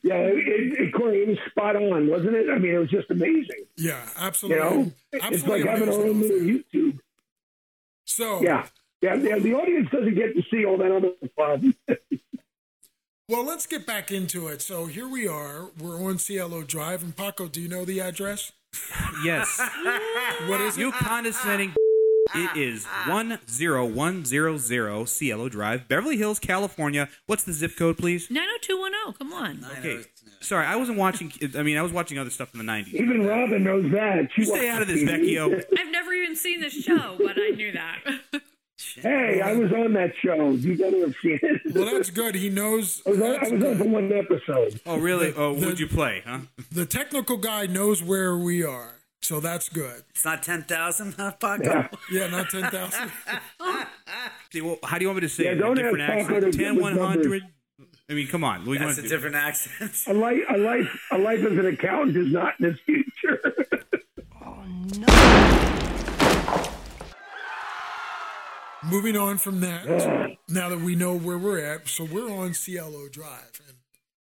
Yeah, it, it, Corey, it was spot on, wasn't it? I mean, it was just amazing. Yeah, absolutely. You know? Absolutely, it's like having our own little YouTube. So yeah. yeah, yeah, the audience doesn't get to see all that other fun. Well, let's get back into it. So here we are. We're on Cielo Drive, and Paco, do you know the address? Yes. What is it? You condescending. It is one zero one zero zero Cielo Drive, Beverly Hills, California. What's the zip code, please? nine oh two one oh. Come on. Okay. Sorry, I wasn't watching. I mean, I was watching other stuff in the nineties. Even Robin knows that. She Stay out of this, Vecchio. I've never even seen this show, but I knew that. Hey, I was on that show. You got to have seen it. Well, that's good. He knows. I was, on, I was on for one episode. Oh, really? The, oh, the, what'd you play, huh? The technical guy knows where we are. So that's good. It's not ten thousand, huh, Paco? Yeah, yeah, not ten thousand. See, well, how do you want me to say yeah, it? Don't a different accent? ten, one hundred? I mean, come on. What that's a different accent. A life, a, life, a life as an accountant is not in the future. Oh, no. Moving on from that, uh, now that we know where we're at, so we're on Cielo Drive. And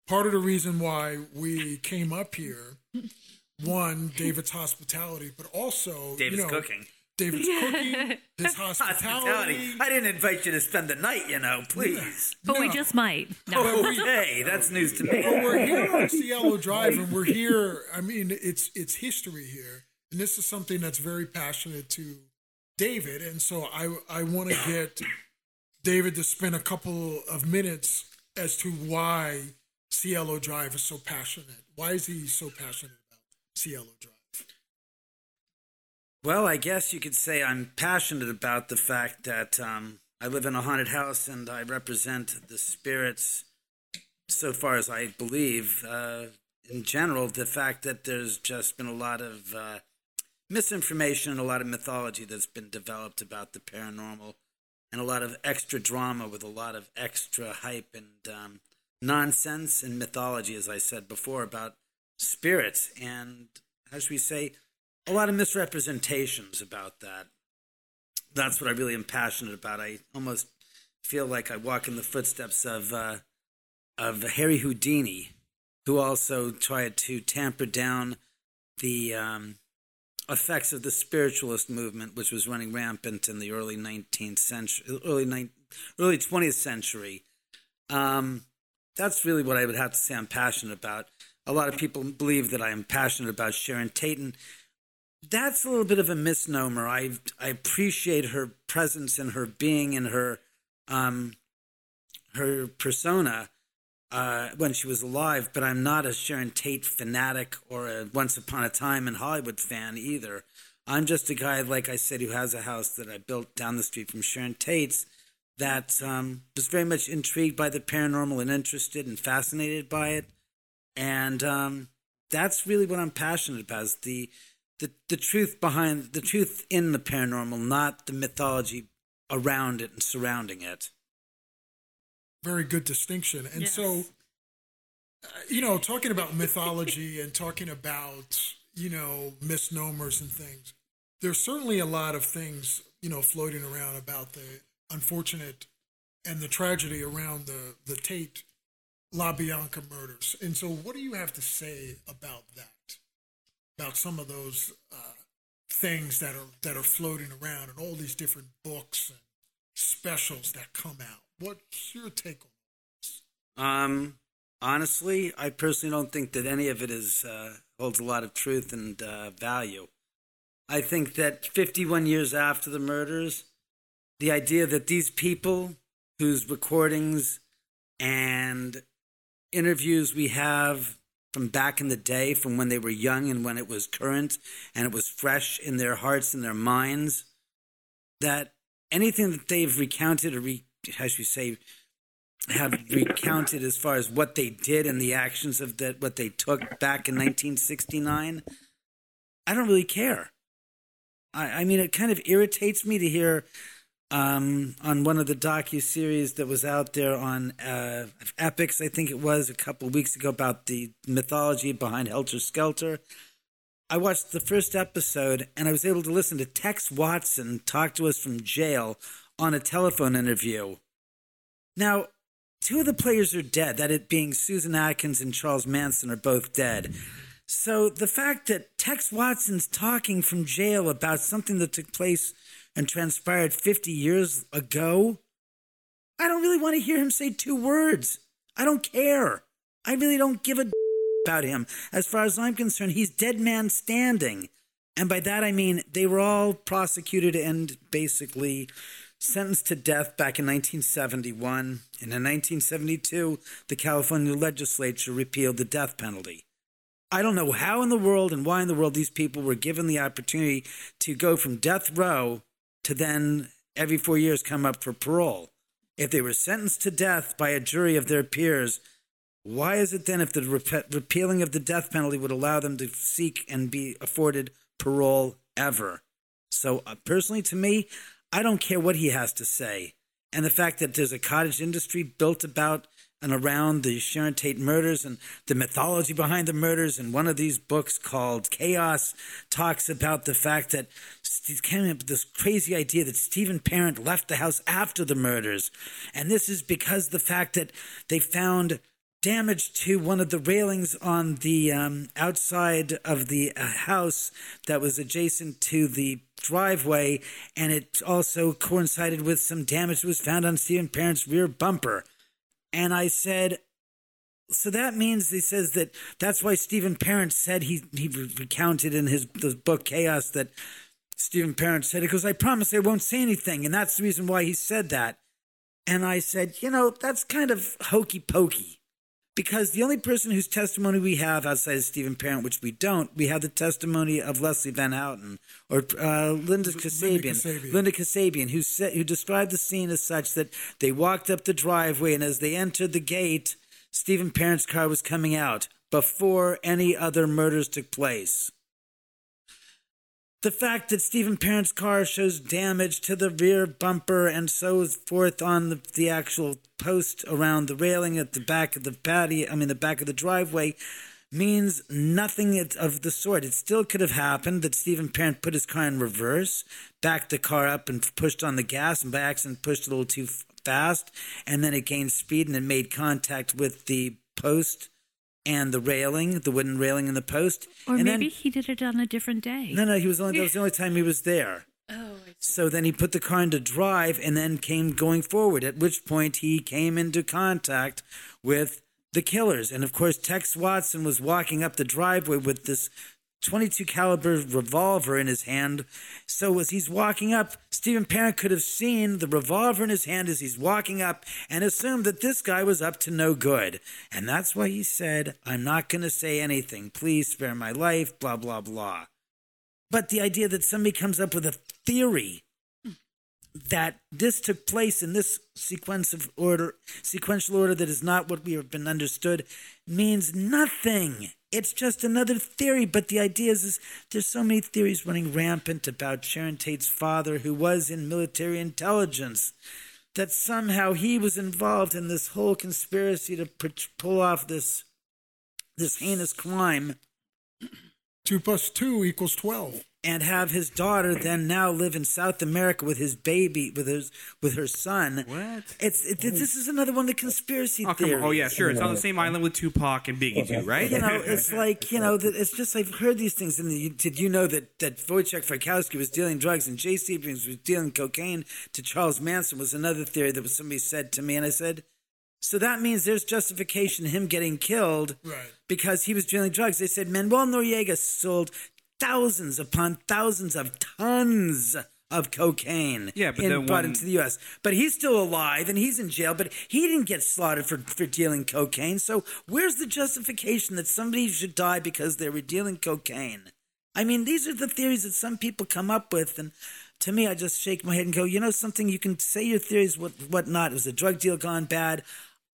part of the reason why we came up here... One, David's hospitality, but also David's you know, cooking. David's cooking, his hospitality. hospitality. I didn't invite you to spend the night, you know, please. But no. We just might. No. Oh, hey, that's news to me. But we're here on Cielo Drive, and we're here. I mean, it's it's history here, and this is something that's very passionate to David, and so I I want to get David to spend a couple of minutes as to why Cielo Drive is so passionate. Why is he so passionate? Cielo Drive. Well, I guess you could say I'm passionate about the fact that um, I live in a haunted house and I represent the spirits, so far as I believe, uh, in general, the fact that there's just been a lot of uh, misinformation and a lot of mythology that's been developed about the paranormal and a lot of extra drama with a lot of extra hype and um, nonsense and mythology, as I said before, about spirits and, how should we say, a lot of misrepresentations about that. That's what I really am passionate about. I almost feel like I walk in the footsteps of uh, of Harry Houdini, who also tried to tamper down the um, effects of the spiritualist movement, which was running rampant in the early nineteenth century, early ni- early twentieth century. Um, that's really what I would have to say I'm passionate about. A lot of people believe that I am passionate about Sharon Tate, and that's a little bit of a misnomer. I I appreciate her presence and her being and her um, her persona uh, when she was alive, but I'm not a Sharon Tate fanatic or a Once Upon a Time in Hollywood fan either. I'm just a guy, like I said, who has a house that I built down the street from Sharon Tate's that um, was very much intrigued by the paranormal and interested and fascinated by it. And um, that's really what I'm passionate about, is the, the, the truth behind, the truth in the paranormal, not the mythology around it and surrounding it. Very good distinction. And yes. so, uh, you know, talking about mythology and talking about, you know, misnomers and things, there's certainly a lot of things, you know, floating around about the unfortunate and the tragedy around the, the Tate LaBianca murders. And so what do you have to say about that, about some of those uh, things that are that are floating around and all these different books and specials that come out? What's your take on this? Um, honestly, I personally don't think that any of it is uh, holds a lot of truth and uh, value. I think that fifty-one years after the murders, the idea that these people whose recordings and interviews we have from back in the day, from when they were young and when it was current and it was fresh in their hearts and their minds, that anything that they've recounted or, re- how should we say, have recounted as far as what they did and the actions of that, what they took back in nineteen sixty-nine, I don't really care. I, I mean, it kind of irritates me to hear um, on one of the docuseries that was out there on uh, Epics, I think it was a couple of weeks ago, about the mythology behind Helter Skelter. I watched the first episode and I was able to listen to Tex Watson talk to us from jail on a telephone interview. Now, two of the players are dead, that it being Susan Atkins and Charles Manson are both dead. So the fact that Tex Watson's talking from jail about something that took place and transpired fifty years ago, I don't really want to hear him say two words. I don't care. I really don't give a d- about him. As far as I'm concerned, he's dead man standing. And by that I mean they were all prosecuted and basically sentenced to death back in nineteen seventy-one. And in nineteen seventy-two, the California legislature repealed the death penalty. I don't know how in the world and why in the world these people were given the opportunity to go from death row to then every four years come up for parole. If they were sentenced to death by a jury of their peers, why is it then if the rep- repealing of the death penalty would allow them to seek and be afforded parole ever? So uh, personally, to me, I don't care what he has to say. And the fact that there's a cottage industry built about and around the Sharon Tate murders and the mythology behind the murders. And one of these books called Chaos talks about the fact that Steve came up with this crazy idea that Stephen Parent left the house after the murders. And this is because the fact that they found damage to one of the railings on the um, outside of the uh, house that was adjacent to the driveway. And it also coincided with some damage that was found on Stephen Parent's rear bumper. And I said, so that means, he says that that's why Stephen Parent said he, he recounted in his the book Chaos that Stephen Parent said, because I promise I won't say anything. And that's the reason why he said that. And I said, you know, that's kind of hokey pokey, because the only person whose testimony we have outside of Stephen Parent, which we don't, we have the testimony of Leslie Van Houten or uh, Linda Kasabian, Linda Kasabian, Linda Kasabian who, said, who described the scene as such that they walked up the driveway, and as they entered the gate, Stephen Parent's car was coming out before any other murders took place. The fact that Stephen Parent's car shows damage to the rear bumper and so forth on the, the actual post around the railing at the back of the patio, I mean the back of the driveway, means nothing of the sort. It still could have happened that Stephen Parent put his car in reverse, backed the car up and pushed on the gas, and by accident pushed a little too fast, and then it gained speed and it made contact with the post and the railing, the wooden railing and the post. Or and maybe then, he did it on a different day. No, no, he was only that was the only time he was there. Oh, I see. So then he put the car into drive and then came going forward, at which point he came into contact with the killers. And, of course, Tex Watson was walking up the driveway with this twenty-two caliber revolver in his hand. So as he's walking up, Stephen Parent could have seen the revolver in his hand as he's walking up and assumed that this guy was up to no good. And that's why he said, I'm not going to say anything. Please spare my life, blah, blah, blah. But the idea that somebody comes up with a theory that this took place in this sequence of order, sequential order that is not what we have been understood, means nothing. It's just another theory. But the idea is, is there's so many theories running rampant about Sharon Tate's father, who was in military intelligence, that somehow he was involved in this whole conspiracy to pull off this this heinous crime. Two plus two equals twelve. And have his daughter then now live in South America with his baby, with his with her son. What? It's it, this is another one of the conspiracy oh, theories. Oh yeah, sure. It's on the same island with Tupac and Biggie too, right? You know, it's like you know, it's just I've heard these things. And the, did you know that that Wojciech Frykowski was dealing drugs and Jay Stevens was dealing cocaine to Charles Manson? Was another theory that was somebody said to me, and I said, so that means there's justification in him getting killed, right, because he was dealing drugs. They said Manuel Noriega sold thousands upon thousands of tons of cocaine yeah, but in, then brought one... into the U S. But he's still alive and he's in jail, but he didn't get slaughtered for, for dealing cocaine. So where's the justification that somebody should die because they were dealing cocaine? I mean, these are the theories that some people come up with, and to me, I just shake my head and go, you know something, you can say your theories, what, what not. It was a drug deal gone bad.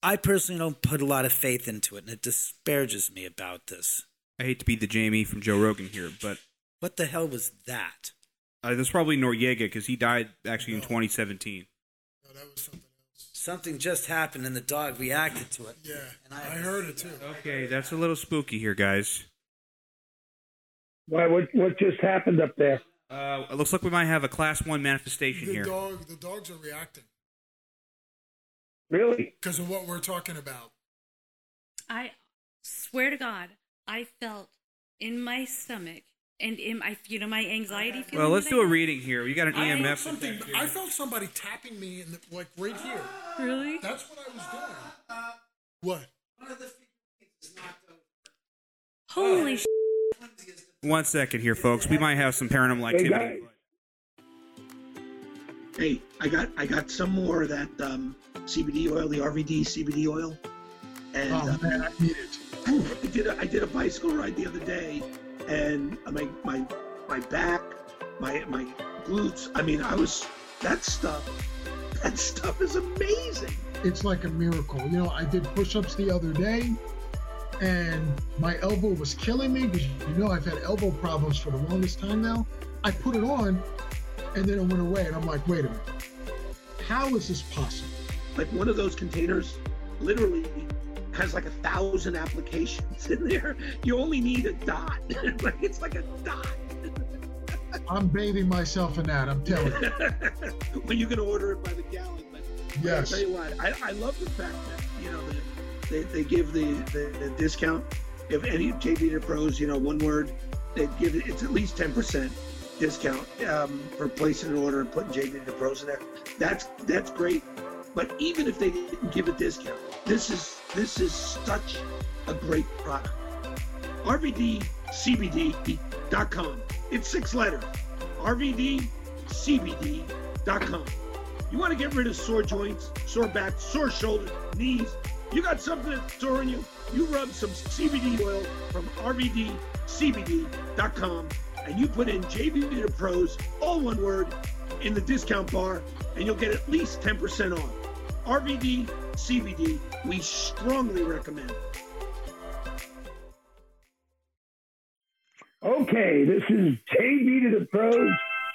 I personally don't put a lot of faith into it, and it disparages me about this. I hate to be the Jamie from Joe Rogan here, but... What the hell was that? Uh, That's probably Noriega, because he died actually no. in twenty seventeen. No, that was something else. Something just happened, and the dog reacted to it. Yeah, and I, I heard it, too. Okay, that's a little spooky here, guys. What, what, what just happened up there? Uh, it looks like we might have a Class one manifestation the here. Dog, the dogs are reacting. Really? Because of what we're talking about. I swear to God, I felt in my stomach and in my, you know, my anxiety. Well, let's do a reading here. You got an E M F. I felt, something, I felt somebody tapping me in the, like right here. Really? That's what I was doing. Uh, what? One of the is not done. Holy shit. One second here, folks. We might have some paranormal activity. Hey, I got I got some more of that um, C B D oil, the R V D C B D oil. And, oh, uh, man, I need it. I did a, I did a bicycle ride the other day, and my my my back, my my glutes. I mean, I was that stuff. That stuff is amazing. It's like a miracle. You know, I did push-ups the other day, and my elbow was killing me because you know I've had elbow problems for the longest time now. I put it on, and then it went away, and I'm like, wait a minute, how is this possible? Like one of those containers, literally. Has like a thousand applications in there. You only need a dot. Like it's like a dot. I'm bathing myself in that, I'm telling you. Well, you can order it by the gallon, but yes. I'll tell you what, I, I love the fact that, you know, they, they, they give the, the, the discount. If any J D Pros, you know, one word, they give it, it's at least ten percent discount um, for placing an order and putting J D Pros in there. That's, that's great. But even if they didn't give a discount, this is this is such a great product. R V D C B D dot com. It's six letters. R V D C B D dot com. You want to get rid of sore joints, sore back, sore shoulders, knees. You got something that's sore in you, you rub some C B D oil from R V D C B D dot com and you put in J V D Pros, all one word, in the discount bar, and you'll get at least ten percent off. R V D, C B D, we strongly recommend. Okay, this is J V to the Pros,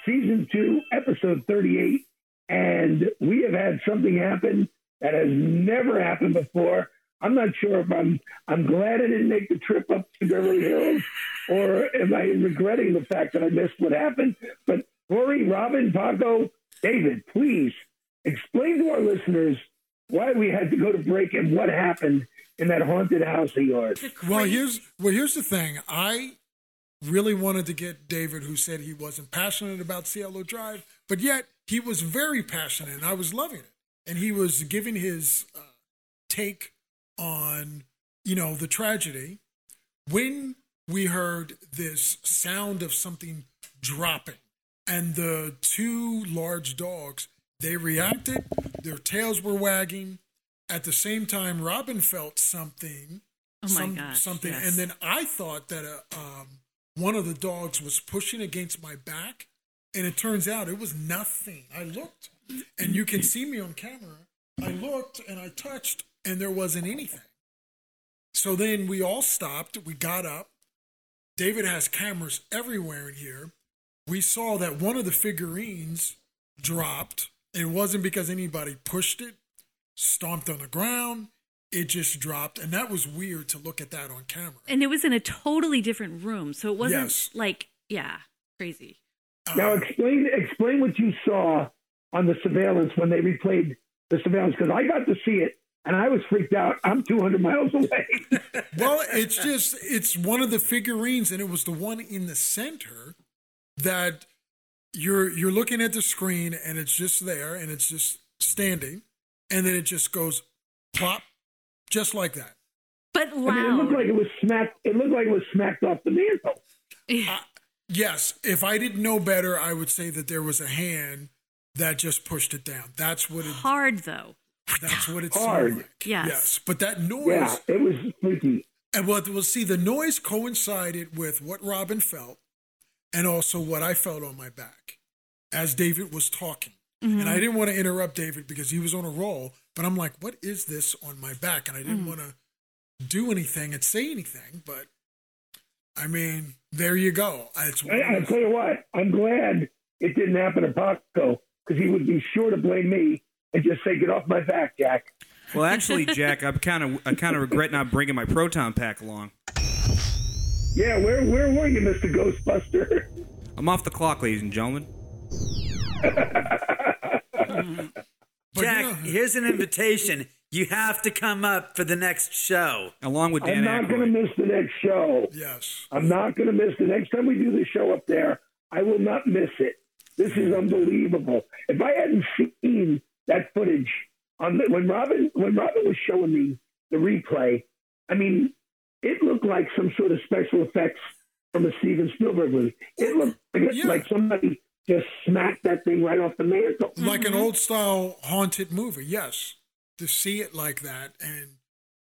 Season two, Episode thirty-eight, and we have had something happen that has never happened before. I'm not sure if I'm, I'm glad I didn't make the trip up to Beverly Hills, or am I regretting the fact that I missed what happened, but Corey, Robin, Paco, David, please explain to our listeners why we had to go to break and what happened in that haunted house of yours. Well, here's well, here's the thing. I really wanted to get David, who said he wasn't passionate about Cielo Drive, but yet he was very passionate, and I was loving it. And he was giving his uh, take on, you know, the tragedy. When we heard this sound of something dropping, and the two large dogs, they reacted. Their tails were wagging. At the same time, Robin felt something. Oh, my some, gosh. Something. Yes. And then I thought that uh, um, one of the dogs was pushing against my back. And it turns out it was nothing. I looked. and you can see me on camera. I looked and I touched and there wasn't anything. So then we all stopped. We got up. David has cameras everywhere in here. We saw that one of the figurines dropped. It wasn't because anybody pushed it, stomped on the ground. It just dropped. And that was weird to look at that on camera. And it was in a totally different room. So it wasn't yes. like, yeah, crazy. Uh, now explain explain what you saw on the surveillance when they replayed the surveillance, because I got to see it and I was freaked out. I'm two hundred miles away. Well, it's just, it's one of the figurines, and it was the one in the center that you're you're looking at the screen and it's just there and it's just standing, and then it just goes plop, just like that. But loud. I mean, it looked like it was smacked. It looked like it was smacked off the mantle. I, yes, if I didn't know better, I would say that there was a hand that just pushed it down. That's what it hard though. That's what it hard. Sounded like. Yes. yes, but that noise. Yeah, it was freaky. And what we'll see, the noise coincided with what Robin felt, and also what I felt on my back as David was talking. Mm-hmm. And I didn't want to interrupt David because he was on a roll, but I'm like, what is this on my back? And I didn't mm-hmm. want to do anything and say anything, but I mean, there you go. It's I, I'll tell you what, I'm glad it didn't happen to Paco, because he would be sure to blame me and just say, get off my back, Jack. Well, actually, Jack, I'm kind of, I kind of regret not bringing my proton pack along. Yeah, where where were you, Mister Ghostbuster? I'm off the clock, ladies and gentlemen. Jack, here's an invitation. You have to come up for the next show. Along with Dan I'm not going to miss the next show. Yes. I'm not going to miss the next time we do the show up there. I will not miss it. This is unbelievable. If I hadn't seen that footage, on the, when Robin when Robin was showing me the replay, I mean, it looked like some sort of special effects from a Steven Spielberg movie. It looked like, yeah. like somebody just smacked that thing right off the mantle. Like mm-hmm. an old-style haunted movie, yes. To see it like that, and,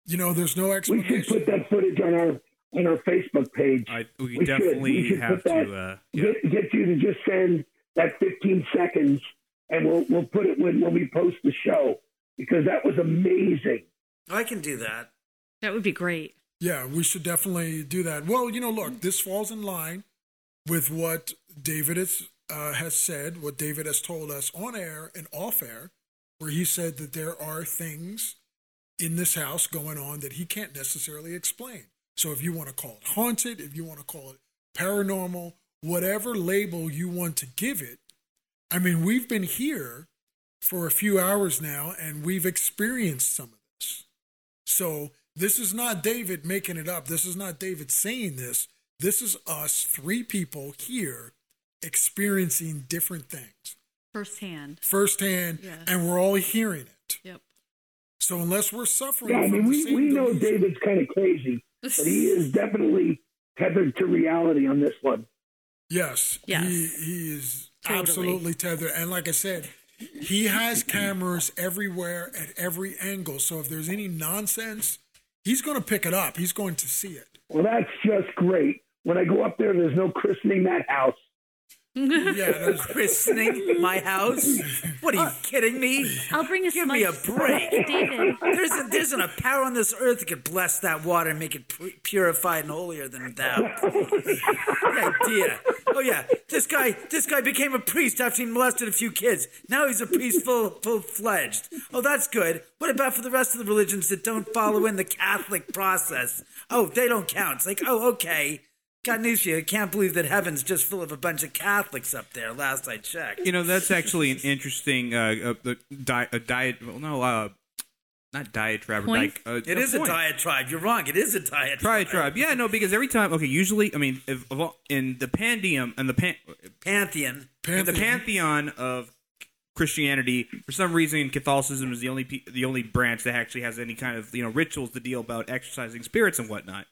you know, there's no explanation. We should put that footage on our on our Facebook page. I, we, we definitely we have that, to uh, yeah. get, get you to just send that fifteen seconds, and we'll we'll put it when, when we post the show, because that was amazing. I can do that. That would be great. Yeah, we should definitely do that. Well, you know, look, this falls in line with what David is, uh, has said, what David has told us on air and off air, where he said that there are things in this house going on that he can't necessarily explain. So if you want to call it haunted, if you want to call it paranormal, whatever label you want to give it, I mean, we've been here for a few hours now, and we've experienced some of this. So this is not David making it up. This is not David saying this. This is us, three people here, experiencing different things. Firsthand. Firsthand, yeah. And we're all hearing it. Yep. So unless we're suffering... Yeah, I mean, we, we know David's kind of crazy, but he is definitely tethered to reality on this one. Yes. yes. He, he is totally. absolutely tethered. And like I said, he has cameras everywhere at every angle. So if there's any nonsense... he's going to pick it up. He's going to see it. Well, that's just great. When I go up there, there's no christening that house. Yeah, there's christening my house? What, are you uh, kidding me? I'll bring a Give me a break. David. There's, a, there's an, a power on this earth that could bless that water and make it p- purified and holier than thou. Good idea. Oh, yeah. This guy this guy became a priest after he molested a few kids. Now he's a priest full, full-fledged. Oh, that's good. What about for the rest of the religions that don't follow in the Catholic process? Oh, they don't count. It's like, oh, okay. God news for you. I can't believe that heaven's just full of a bunch of Catholics up there, last I checked. You know, that's actually an interesting uh, a, a di- a diet... Well, no, uh, not diatribe. Like, uh, it is point. a diatribe. You're wrong. It is a diatribe. Diatribe. Yeah, no, because every time... Okay, usually, I mean, if, in the pantheon... In the pan, pantheon. pantheon. In the pantheon of Christianity, for some reason, Catholicism is the only pe- the only branch that actually has any kind of, you know, rituals to deal about exercising spirits and whatnot.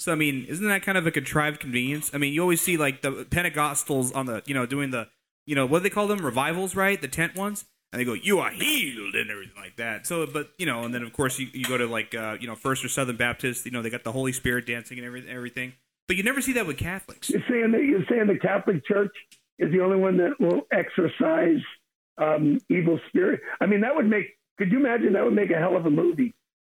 So, I mean, isn't that kind of a contrived convenience? I mean, you always see, like, the Pentecostals on the, you know, doing the, you know, what do they call them? Revivals, right? The tent ones? And they go, you are healed and everything like that. So, but, you know, and then, of course, you, you go to, like, uh, you know, First or Southern Baptist, you know, they got the Holy Spirit dancing and every, everything. But you never see that with Catholics. You're saying, that, you're saying the Catholic Church is the only one that will exercise um, evil spirit. I mean, that would make, could you imagine that would make a hell of a movie?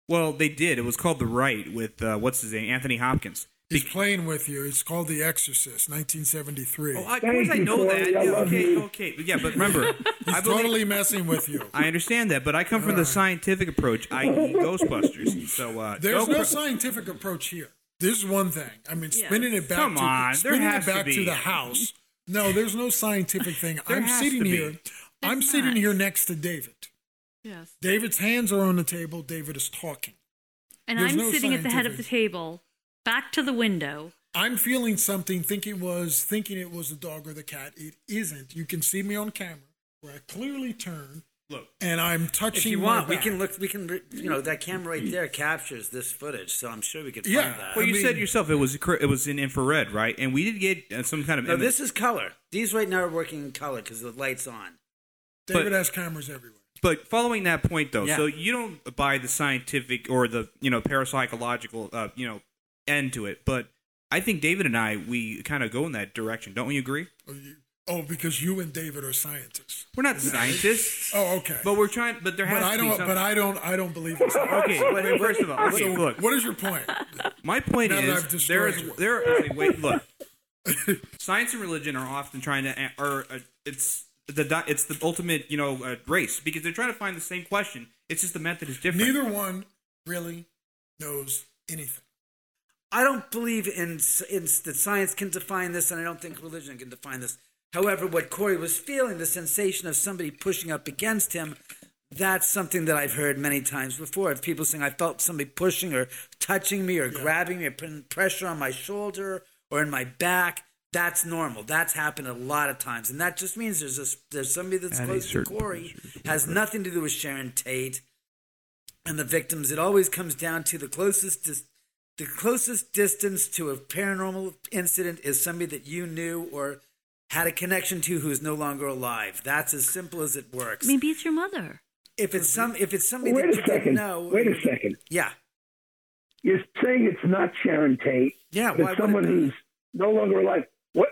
Well, they did. It was called The Rite with, uh, what's his name, Anthony Hopkins. He's Be- playing with you. It's called The Exorcist, nineteen seventy-three. Oh, I, of course I know that. Yeah, okay, okay. Yeah, but remember. He's I believe, totally messing with you. I understand that, but I come from All the right. scientific approach, that is. Ghostbusters. So uh, There's no pro- scientific approach here. There's one thing. I mean, yeah. spinning it back, come to, on. Spinning there has it back to, to the house. No, there's no scientific thing. I'm sitting here. There's I'm not. sitting here next to David. Yes. David's hands are on the table. David is talking. And there's I'm no sitting at the head of the table. Back to the window. I'm feeling something, thinking was thinking it was the dog or the cat. It isn't. You can see me on camera where I clearly turn. Look, and I'm touching. If you want, we can look. We can, you know, that camera right there captures this footage, so I'm sure we could yeah. find that. Well, you I mean, said yourself it was it was in infrared, right? And we did get some kind of. No, image. This is color. These right now are working in color because the light's on. David but, has cameras everywhere. But following that point, though, yeah. so you don't buy the scientific or the you know parapsychological, uh, you know. end to it, but I think David and I we kind of go in that direction. Don't we agree? Oh, you, oh because you and David are scientists. We're not scientists. Oh, okay. But we're trying. But there has. But to I don't. Be something. But I don't. I don't believe in science. Okay. But first of all, okay, so look. What is your point? My point now is there is it. there. Are, wait, look. Science and religion are often trying to, or uh, it's the it's the ultimate you know uh, race because they're trying to find the same question. It's just the method is different. Neither one really knows anything. I don't believe in, in that science can define this, and I don't think religion can define this. However, what Corey was feeling, the sensation of somebody pushing up against him, that's something that I've heard many times before. Of people saying, I felt somebody pushing or touching me or yeah. grabbing me or putting pressure on my shoulder or in my back. That's normal. That's happened a lot of times. And that just means there's, a, there's somebody that's that close to Corey, has nothing to do with Sharon Tate and the victims. It always comes down to the closest to... The closest distance to a paranormal incident is somebody that you knew or had a connection to who is no longer alive. That's as simple as it works. Maybe it's your mother. If it's some, if it's somebody Wait that you didn't know. Wait a second. Yeah. You're saying it's not Sharon Tate. Yeah. It's why someone it who's no longer alive. What?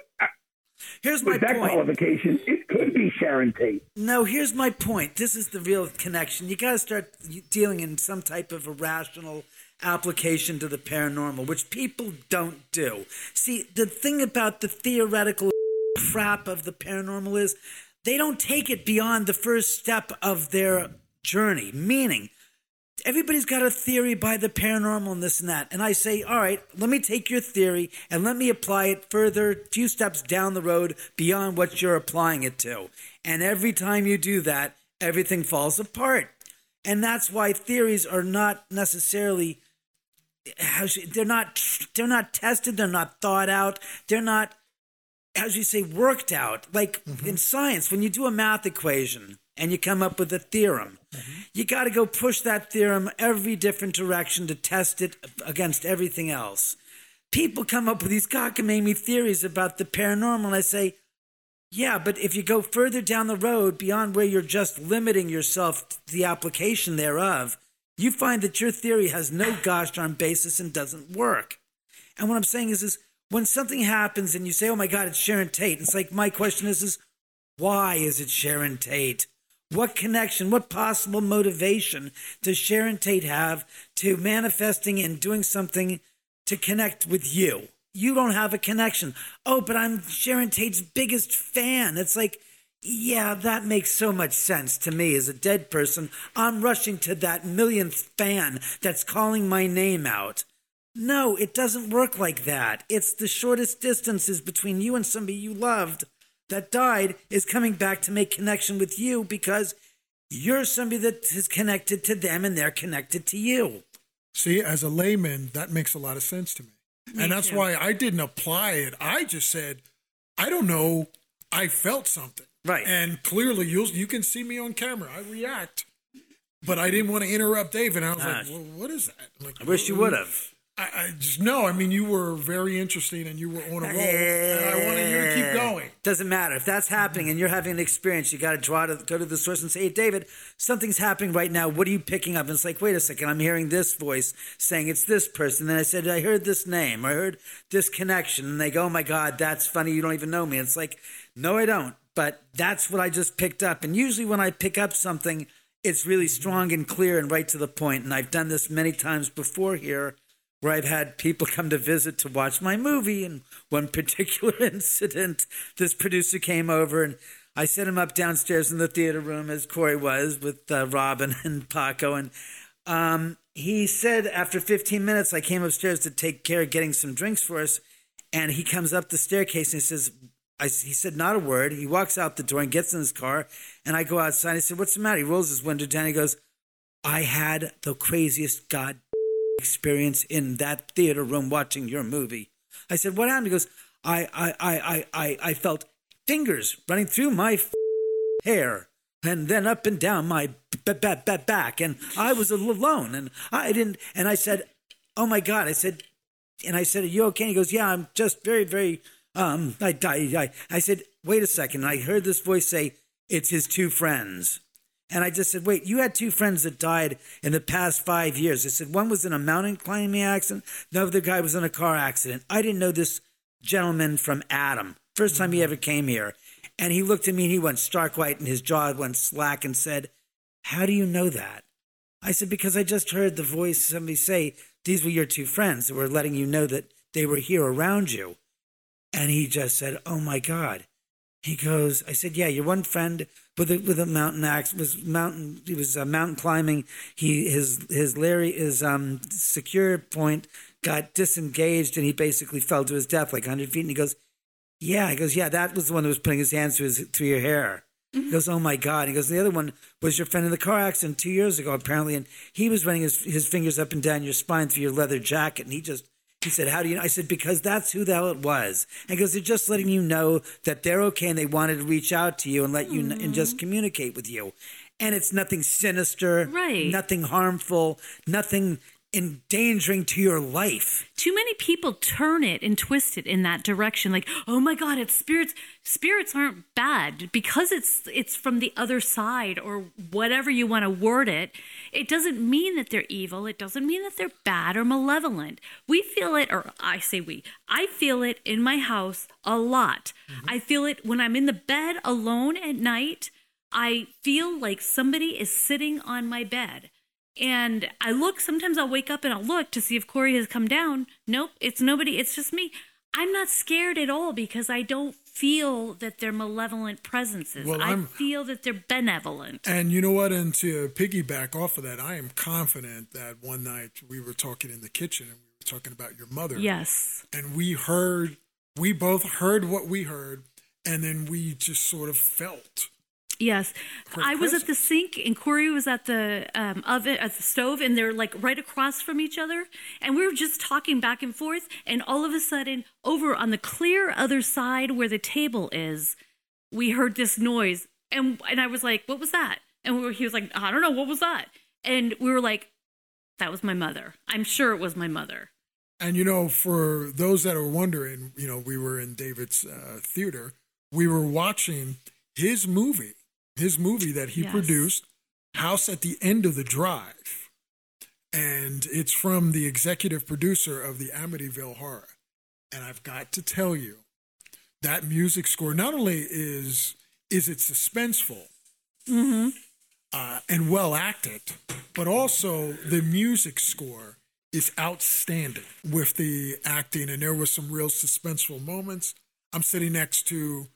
Here's my With that point. Qualification, it could be Sharon Tate. No, here's my point. This is the real connection. You got to start dealing in some type of irrational application to the paranormal, which people don't do. See, the thing about the theoretical crap of the paranormal is they don't take it beyond the first step of their journey, meaning everybody's got a theory by the paranormal and this and that. And I say, all right, let me take your theory and let me apply it further, a few steps down the road beyond what you're applying it to. And every time you do that, everything falls apart. And that's why theories are not necessarily how should, they're not they're not tested, they're not thought out, they're not, as you say, worked out. Like mm-hmm. in science, when you do a math equation and you come up with a theorem, mm-hmm. you got to go push that theorem every different direction to test it against everything else. People come up with these cockamamie theories about the paranormal, and I say, yeah, but if you go further down the road beyond where you're just limiting yourself to the application thereof, you find that your theory has no gosh darn basis and doesn't work. And what I'm saying is, is when something happens and you say, oh my God, it's Sharon Tate. It's like, my question is, is why is it Sharon Tate? What connection, what possible motivation does Sharon Tate have to manifesting and doing something to connect with you? You don't have a connection. Oh, but I'm Sharon Tate's biggest fan. It's like, yeah, that makes so much sense to me as a dead person. I'm rushing to that millionth fan that's calling my name out. No, it doesn't work like that. It's the shortest distances between you and somebody you loved that died is coming back to make connection with you because you're somebody that is connected to them and they're connected to you. See, as a layman, that makes a lot of sense to me. Me and that's too. Why I didn't apply it. I just said, I don't know. I felt something. Right. And clearly, you you can see me on camera. I react. But I didn't want to interrupt David. I was Gosh. like, well, what is that? Like, I wish you would have. I, I just, no, I mean, you were very interesting and you were on a roll. And I wanted you to keep going. Doesn't matter. If that's happening and you're having an experience, you got to draw to go to the source and say, hey, David, something's happening right now. What are you picking up? And it's like, wait a second, I'm hearing this voice saying it's this person. Then I said, I heard this name. I heard this connection. And they go, oh my God, that's funny. You don't even know me. And it's like, no, I don't. but that's what I just picked up. And usually when I pick up something, it's really strong and clear and right to the point. And I've done this many times before here, where I've had people come to visit to watch my movie. And one particular incident, this producer came over and I set him up downstairs in the theater room, as Corey was, with uh, Robin and Paco. And um, he said after fifteen minutes, I came upstairs to take care of getting some drinks for us. And he comes up the staircase and he says, I, he said not a word. He walks out the door and gets in his car. And I go outside. I said, what's the matter? He rolls his window down. He goes, I had the craziest god experience in that theater room watching your movie. I said, what happened? He goes, I I I I I felt fingers running through my f- hair and then up and down my b- b- b- back, and I was alone, and I didn't. And I said, oh my God! I said, and I said, are you okay? And he goes, yeah, I'm just very very. Um, I I I said, wait a second. And I heard this voice say, it's his two friends. And I just said, wait, you had two friends that died in the past five years. I said, one was in a mountain climbing accident. The other guy was in a car accident. I didn't know this gentleman from Adam. First time he ever came here. And he looked at me and he went stark white and his jaw went slack and said, how do you know that? I said, because I just heard the voice somebody say, these were your two friends that were letting you know that they were here around you. And he just said, oh my God. He goes, I said, yeah, your one friend with a, with a mountain axe was mountain. He was uh, mountain climbing. He his his Larry his um secure point got disengaged and he basically fell to his death like one hundred feet. And he goes, yeah, he goes, yeah, that was the one that was putting his hands through his through your hair. Mm-hmm. He goes, oh my God. He goes, the other one was your friend in the car accident two years ago apparently, and he was running his his fingers up and down your spine through your leather jacket, and he just. He said, how do you know? I said, because that's who the hell it was. And he goes, they're just letting you know that they're okay and they wanted to reach out to you and let you mm. kn- and just communicate with you. And it's nothing sinister, right? Nothing harmful, nothing endangering to your life. Too many people turn it and twist it in that direction. Like, oh my God, it's spirits. Spirits aren't bad because it's it's from the other side or whatever you want to word it. It doesn't mean that they're evil. It doesn't mean that they're bad or malevolent. We feel it, or I say we, I feel it in my house a lot. Mm-hmm. I feel it when I'm in the bed alone at night. I feel like somebody is sitting on my bed. And I look, sometimes I'll wake up and I'll look to see if Corey has come down. Nope, it's nobody. It's just me. I'm not scared at all because I don't feel that they're malevolent presences. Well, I I'm, feel that they're benevolent. And you know what? And to piggyback off of that, I am confident that one night we were talking in the kitchen and we were talking about your mother. Yes. And we heard, we both heard what we heard, and then we just sort of felt. Yes. I was at the sink and Corey was at the um, oven, at the stove, and they're like right across from each other. And we were just talking back and forth. And all of a sudden, over on the clear other side where the table is, we heard this noise. And and I was like, what was that? And we were, he was like, I don't know. What was that? And we were like, that was my mother. I'm sure it was my mother. And, you know, for those that are wondering, you know, we were in David's uh, theater. We were watching his movie. His movie that he yes. produced, House at the End of the Drive. And it's from the executive producer of the Amityville Horror. And I've got to tell you, that music score, not only is is it suspenseful mm-hmm. uh, and well acted, but also the music score is outstanding with the acting. And there were some real suspenseful moments. I'm sitting next to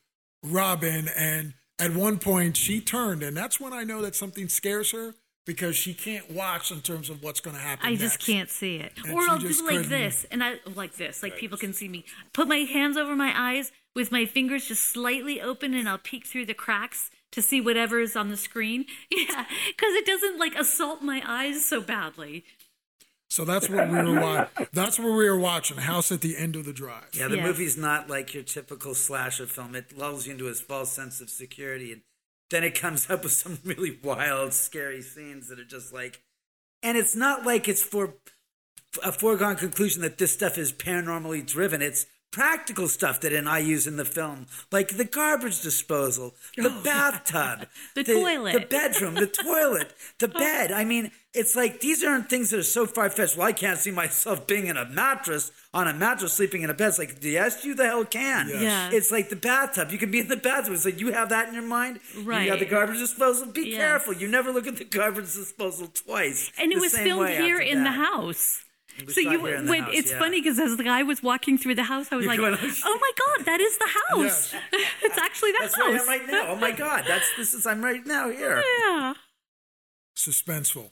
Robin, and at one point, she turned, and that's when I know that something scares her because she can't watch in terms of what's going to happen I next. Just can't see it. And or I'll do like couldn't. this, and I like this, like right. people can see me. Put my hands over my eyes with my fingers just slightly open, and I'll peek through the cracks to see whatever is on the screen. Yeah, because it doesn't like assault my eyes so badly. So that's what we were watching. That's what we were watching, House at the End of the Drive. Yeah, the yes. movie's not like your typical slasher film. It lulls you into a false sense of security, and then it comes up with some really wild, scary scenes that are just like... And it's not like it's for a foregone conclusion that this stuff is paranormally driven. It's practical stuff that and I use in the film, like the garbage disposal, the oh. bathtub, the, the toilet, the bedroom, the toilet, the bed. I mean, it's like these aren't things that are so far-fetched. Well, I can't see myself being in a mattress, on a mattress, sleeping in a bed. It's like, yes, you the hell can. Yes. Yeah. It's like the bathtub. You can be in the bathroom. It's like you have that in your mind. Right. You have the garbage disposal. Be yes. careful. You never look at the garbage disposal twice. And it was filmed here in that. the house. So you when house, it's yeah. funny because as the guy was walking through the house, I was You're like, going, "Oh my God, that is the house! Yeah. It's actually the that's house." That's where I am right now. Oh my God, that's this is I'm right now here. Yeah, suspenseful,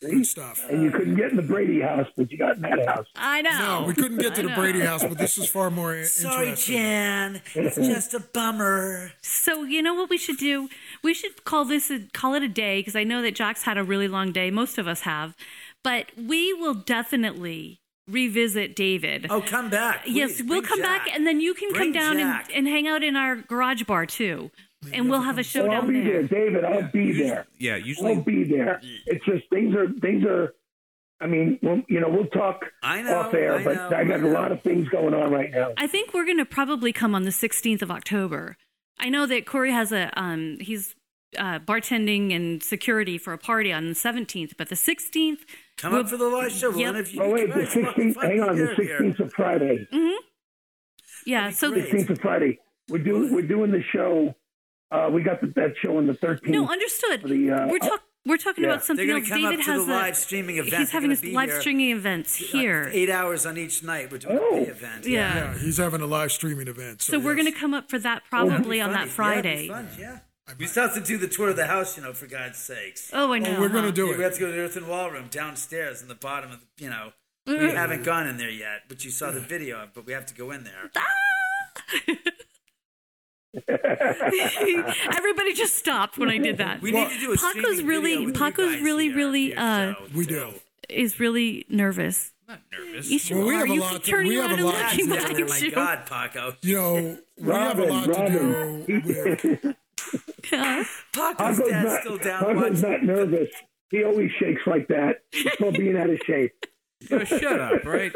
good stuff. And you couldn't get in the Brady house, but you got in that house. I know. No, we couldn't get to the Brady house, but this is far more Sorry, interesting. Sorry, Jan, it's just a bummer. So you know what we should do? We should call this a, call it a day because I know that Jack's had a really long day. Most of us have. But we will definitely revisit David. Oh, come back. Please. Yes, we'll Bring come Jack. back, and then you can Bring come down and, and hang out in our garage bar, too. Please and we'll have a show well, down there. I'll be there. there. David, I'll yeah. be there. Yeah, usually. I'll be there. It's just things are, things are I mean, we'll, you know, we'll talk I know, off air, I but know, I got I a lot of things going on right now. I think we're going to probably come on the sixteenth of October. I know that Corey has a, um, he's uh, bartending and security for a party on the seventeenth, but the sixteenth... Come well, up for the live show. Yep. If you oh, wait, the sixteenth. Hang on, the sixteenth of Friday. Mm-hmm. Yeah, so... the sixteenth of Friday. We're doing, we're doing the show. Uh, we got the, that show on the thirteenth. No, understood. The, uh, we're, talk, we're talking yeah. about something else. Come David up to has the live a, streaming event. He's having his live here. streaming events here. Eight hours on each night. We're doing oh. the event. Yeah. Yeah. yeah, he's having a live streaming event. So, so yes. we're going to come up for that probably oh, on that Friday. Yeah, yeah. We still have to do the tour of the house, you know, for God's sakes. Oh, I know. Oh, we're going to do yeah, it. We have to go to the Earthen Wall room downstairs in the bottom of the, you know, mm. we haven't gone in there yet, but you saw the video of, but we have to go in there. Everybody just stopped when I did that. We well, need to do a Paco's really, Paco's really, really, here, uh, we do. Is really nervous. I'm not nervous. You should, well, we have a you lot. To, we have a lot to do. Oh my God, Paco. You know, we Robin, have a lot Robin. to do with... Yeah. Paco's dad's not, still down. Paco's not nervous. He always shakes like that. He's still being out of shape. Oh, shut up, right?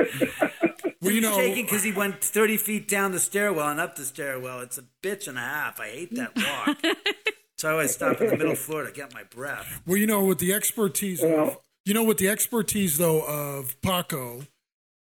Well, you know, he's shaking because he went thirty feet down the stairwell and up the stairwell. It's a bitch and a half. I hate that walk. So I always stop in the middle floor to get my breath. Well, you know, with the expertise, well, of, you know, with the expertise though of Paco,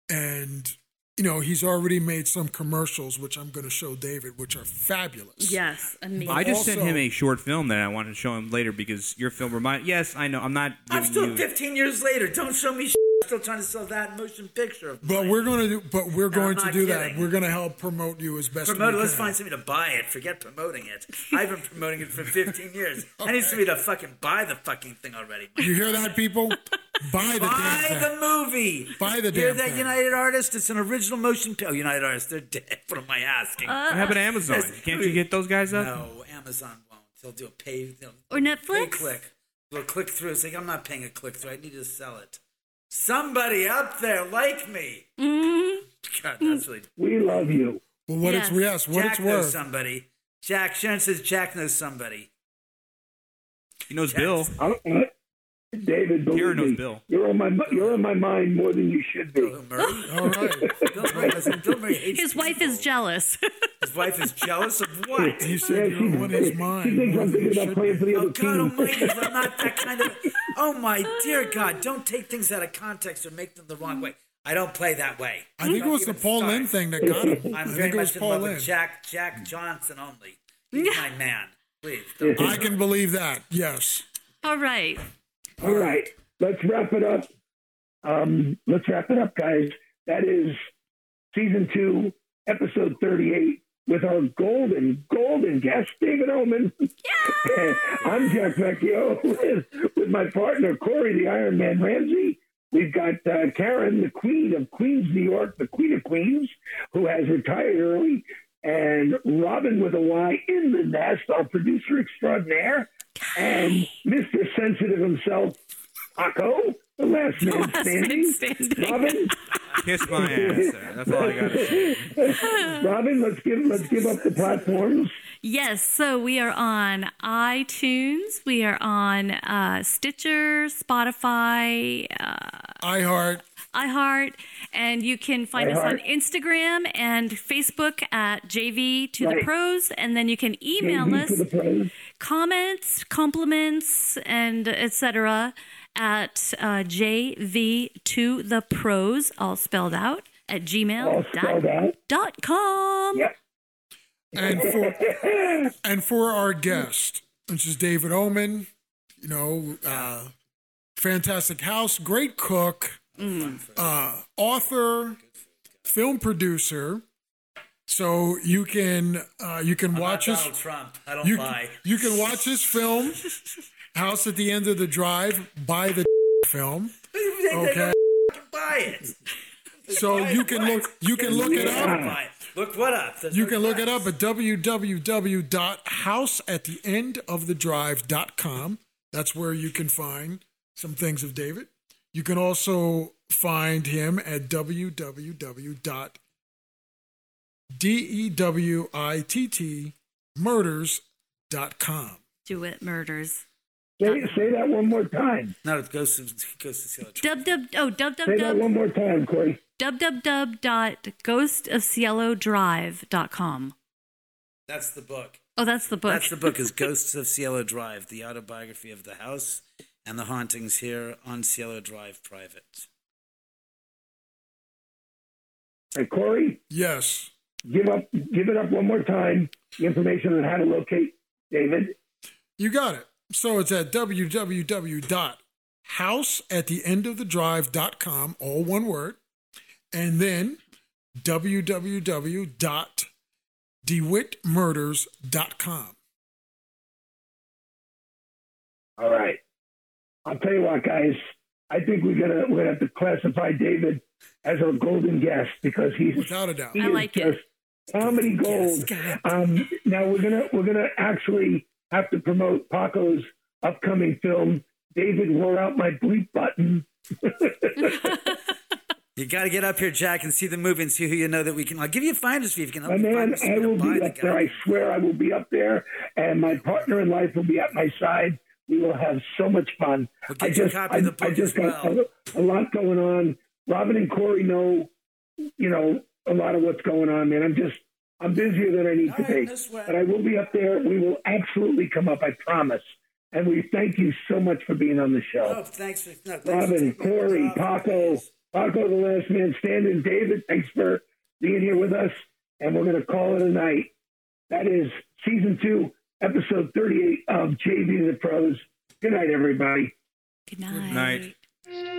and you know, he's already made some commercials, which I'm going to show David, which are fabulous. Yes, amazing. I just also, sent him a short film that I wanted to show him later because your film reminded... Yes, I know. I'm not... I'm still you... fifteen years later. Don't show me shit. I'm still trying to sell that motion picture. Of but, we're gonna do, but we're going to do kidding. that. We're going to help promote you as best promote, we can. Let's find somebody to buy it. Forget promoting it. I've been promoting it for fifteen years. Okay. I need somebody to fucking buy the fucking thing already. You hear that, people? Buy the Buy damn the thing. movie. Buy the You're damn that thing. United Artists. It's an original motion picture. Oh, United Artists, they're dead. What am I asking? Uh, what happened to Amazon? Can't you get those guys up? No, Amazon won't. They'll do a pay. Or Netflix? Pay click. They'll click through. It's like, I'm not paying a click through. I need to sell it. Somebody up there like me. Mm-hmm. God, that's really... We love you. Well, what yes. it's, yes, what Jack it's worth. Jack knows somebody. Jack, Sharon says Jack knows somebody. He knows Jack. Bill. I don't know. David, believe me, Bill. You're on my you're on my mind more than you should be. Bill Murray. All right. Bill Murray, listen, Bill Murray hates His people. wife is jealous. His wife is jealous of what? He said yeah, you're on his mind. She thinks I'm thinking about playing for the other team. Oh, God almighty, I'm not that kind of... Oh, my dear God. Don't take things out of context or make them the wrong way. I don't play that way. I think it was the Paul Lynn thing that got him. I'm very much in love with Jack, Jack Johnson only. He's my man. Please. I can believe that. Yes. All right. All right, let's wrap it up. Um, let's wrap it up, guys. That is season two, episode thirty-eight, with our golden, golden guest, David Oman. Yeah! I'm Jack Vecchio with, with my partner, Corey the Iron Man Ramsey. We've got uh, Karen, the Queen of Queens, New York, the Queen of Queens, who has retired early, and Robin with a Y in the nest, our producer extraordinaire. And Mister Sensitive himself, Paco, the last man last standing. standing. Robin, kiss my ass. Sir. That's all I got to say. Robin, let's give let's give up the platforms. Yes, so we are on iTunes. We are on uh, Stitcher, Spotify, uh, iHeart. iHeart, and you can find us on Instagram and Facebook at J V to the Pros, and then you can email us comments, compliments, and et cetera at uh, J V to the Pros, all spelled out, at gmail dot com. Yep. And for and for our guest, which is David Oman, you know, uh, fantastic house, great cook, mm. uh, author, film producer. So you can uh, you can I'm watch not his Trump. I don't you, lie. You can watch his film, House at the End of the Drive. Buy the film. Okay, buy it. So you can look you can look it up. Look what up. There's you no can price. Look it up at w w w dot house at the end of the drive dot com. That's where you can find some things of David. You can also find him at w w w dot dewittmurders dot com. Do it, murders. Say, say that one more time. No, it goes to, it goes to Cielo Drive. Dub, dub, oh, dub, dub, say dub. Say that one more time, Corey. w w w dot ghost of cielo drive dot com. That's the book. Oh, that's the book. That's the book is Ghosts of Cielo Drive, the autobiography of the house and the hauntings here on Cielo Drive Private. Hey, Corey? Yes. Give up. Give it up one more time. The information on how to locate David. You got it. So it's at w w w dot house at the end of the drive dot com, all one word, and then w w w dot dewitt murders dot com. All right. I'll tell you what, guys. I think we're gonna we're gonna have to classify David as our golden guest because he's without a doubt. He I like it. Comedy gold. Yes, um, now we're gonna we're gonna actually have to promote Paco's upcoming film. David wore out my bleep button. You got to get up here, Jack, and see the movie and see who you know that we can. I'll give you a finder's fee if you can help me. Man, I will be up there. I swear I will be up there, and my partner in life will be at my side. We will have so much fun. We'll get I just, you a copy I, of the book I just as got well. a, a lot going on. Robin and Corey know, you know, a lot of what's going on, man. I'm just, I'm busier than I need All to right, be. No but I will be up there. We will absolutely come up, I promise. And we thank you so much for being on the show. Oh, thanks for no, thanks Robin, for Corey, Paco. Paco, the last man standing. David, thanks for being here with us. And we're going to call it a night. That is season two, episode thirty-eight of J V to the Pros. Good night, everybody. Good night. Good night.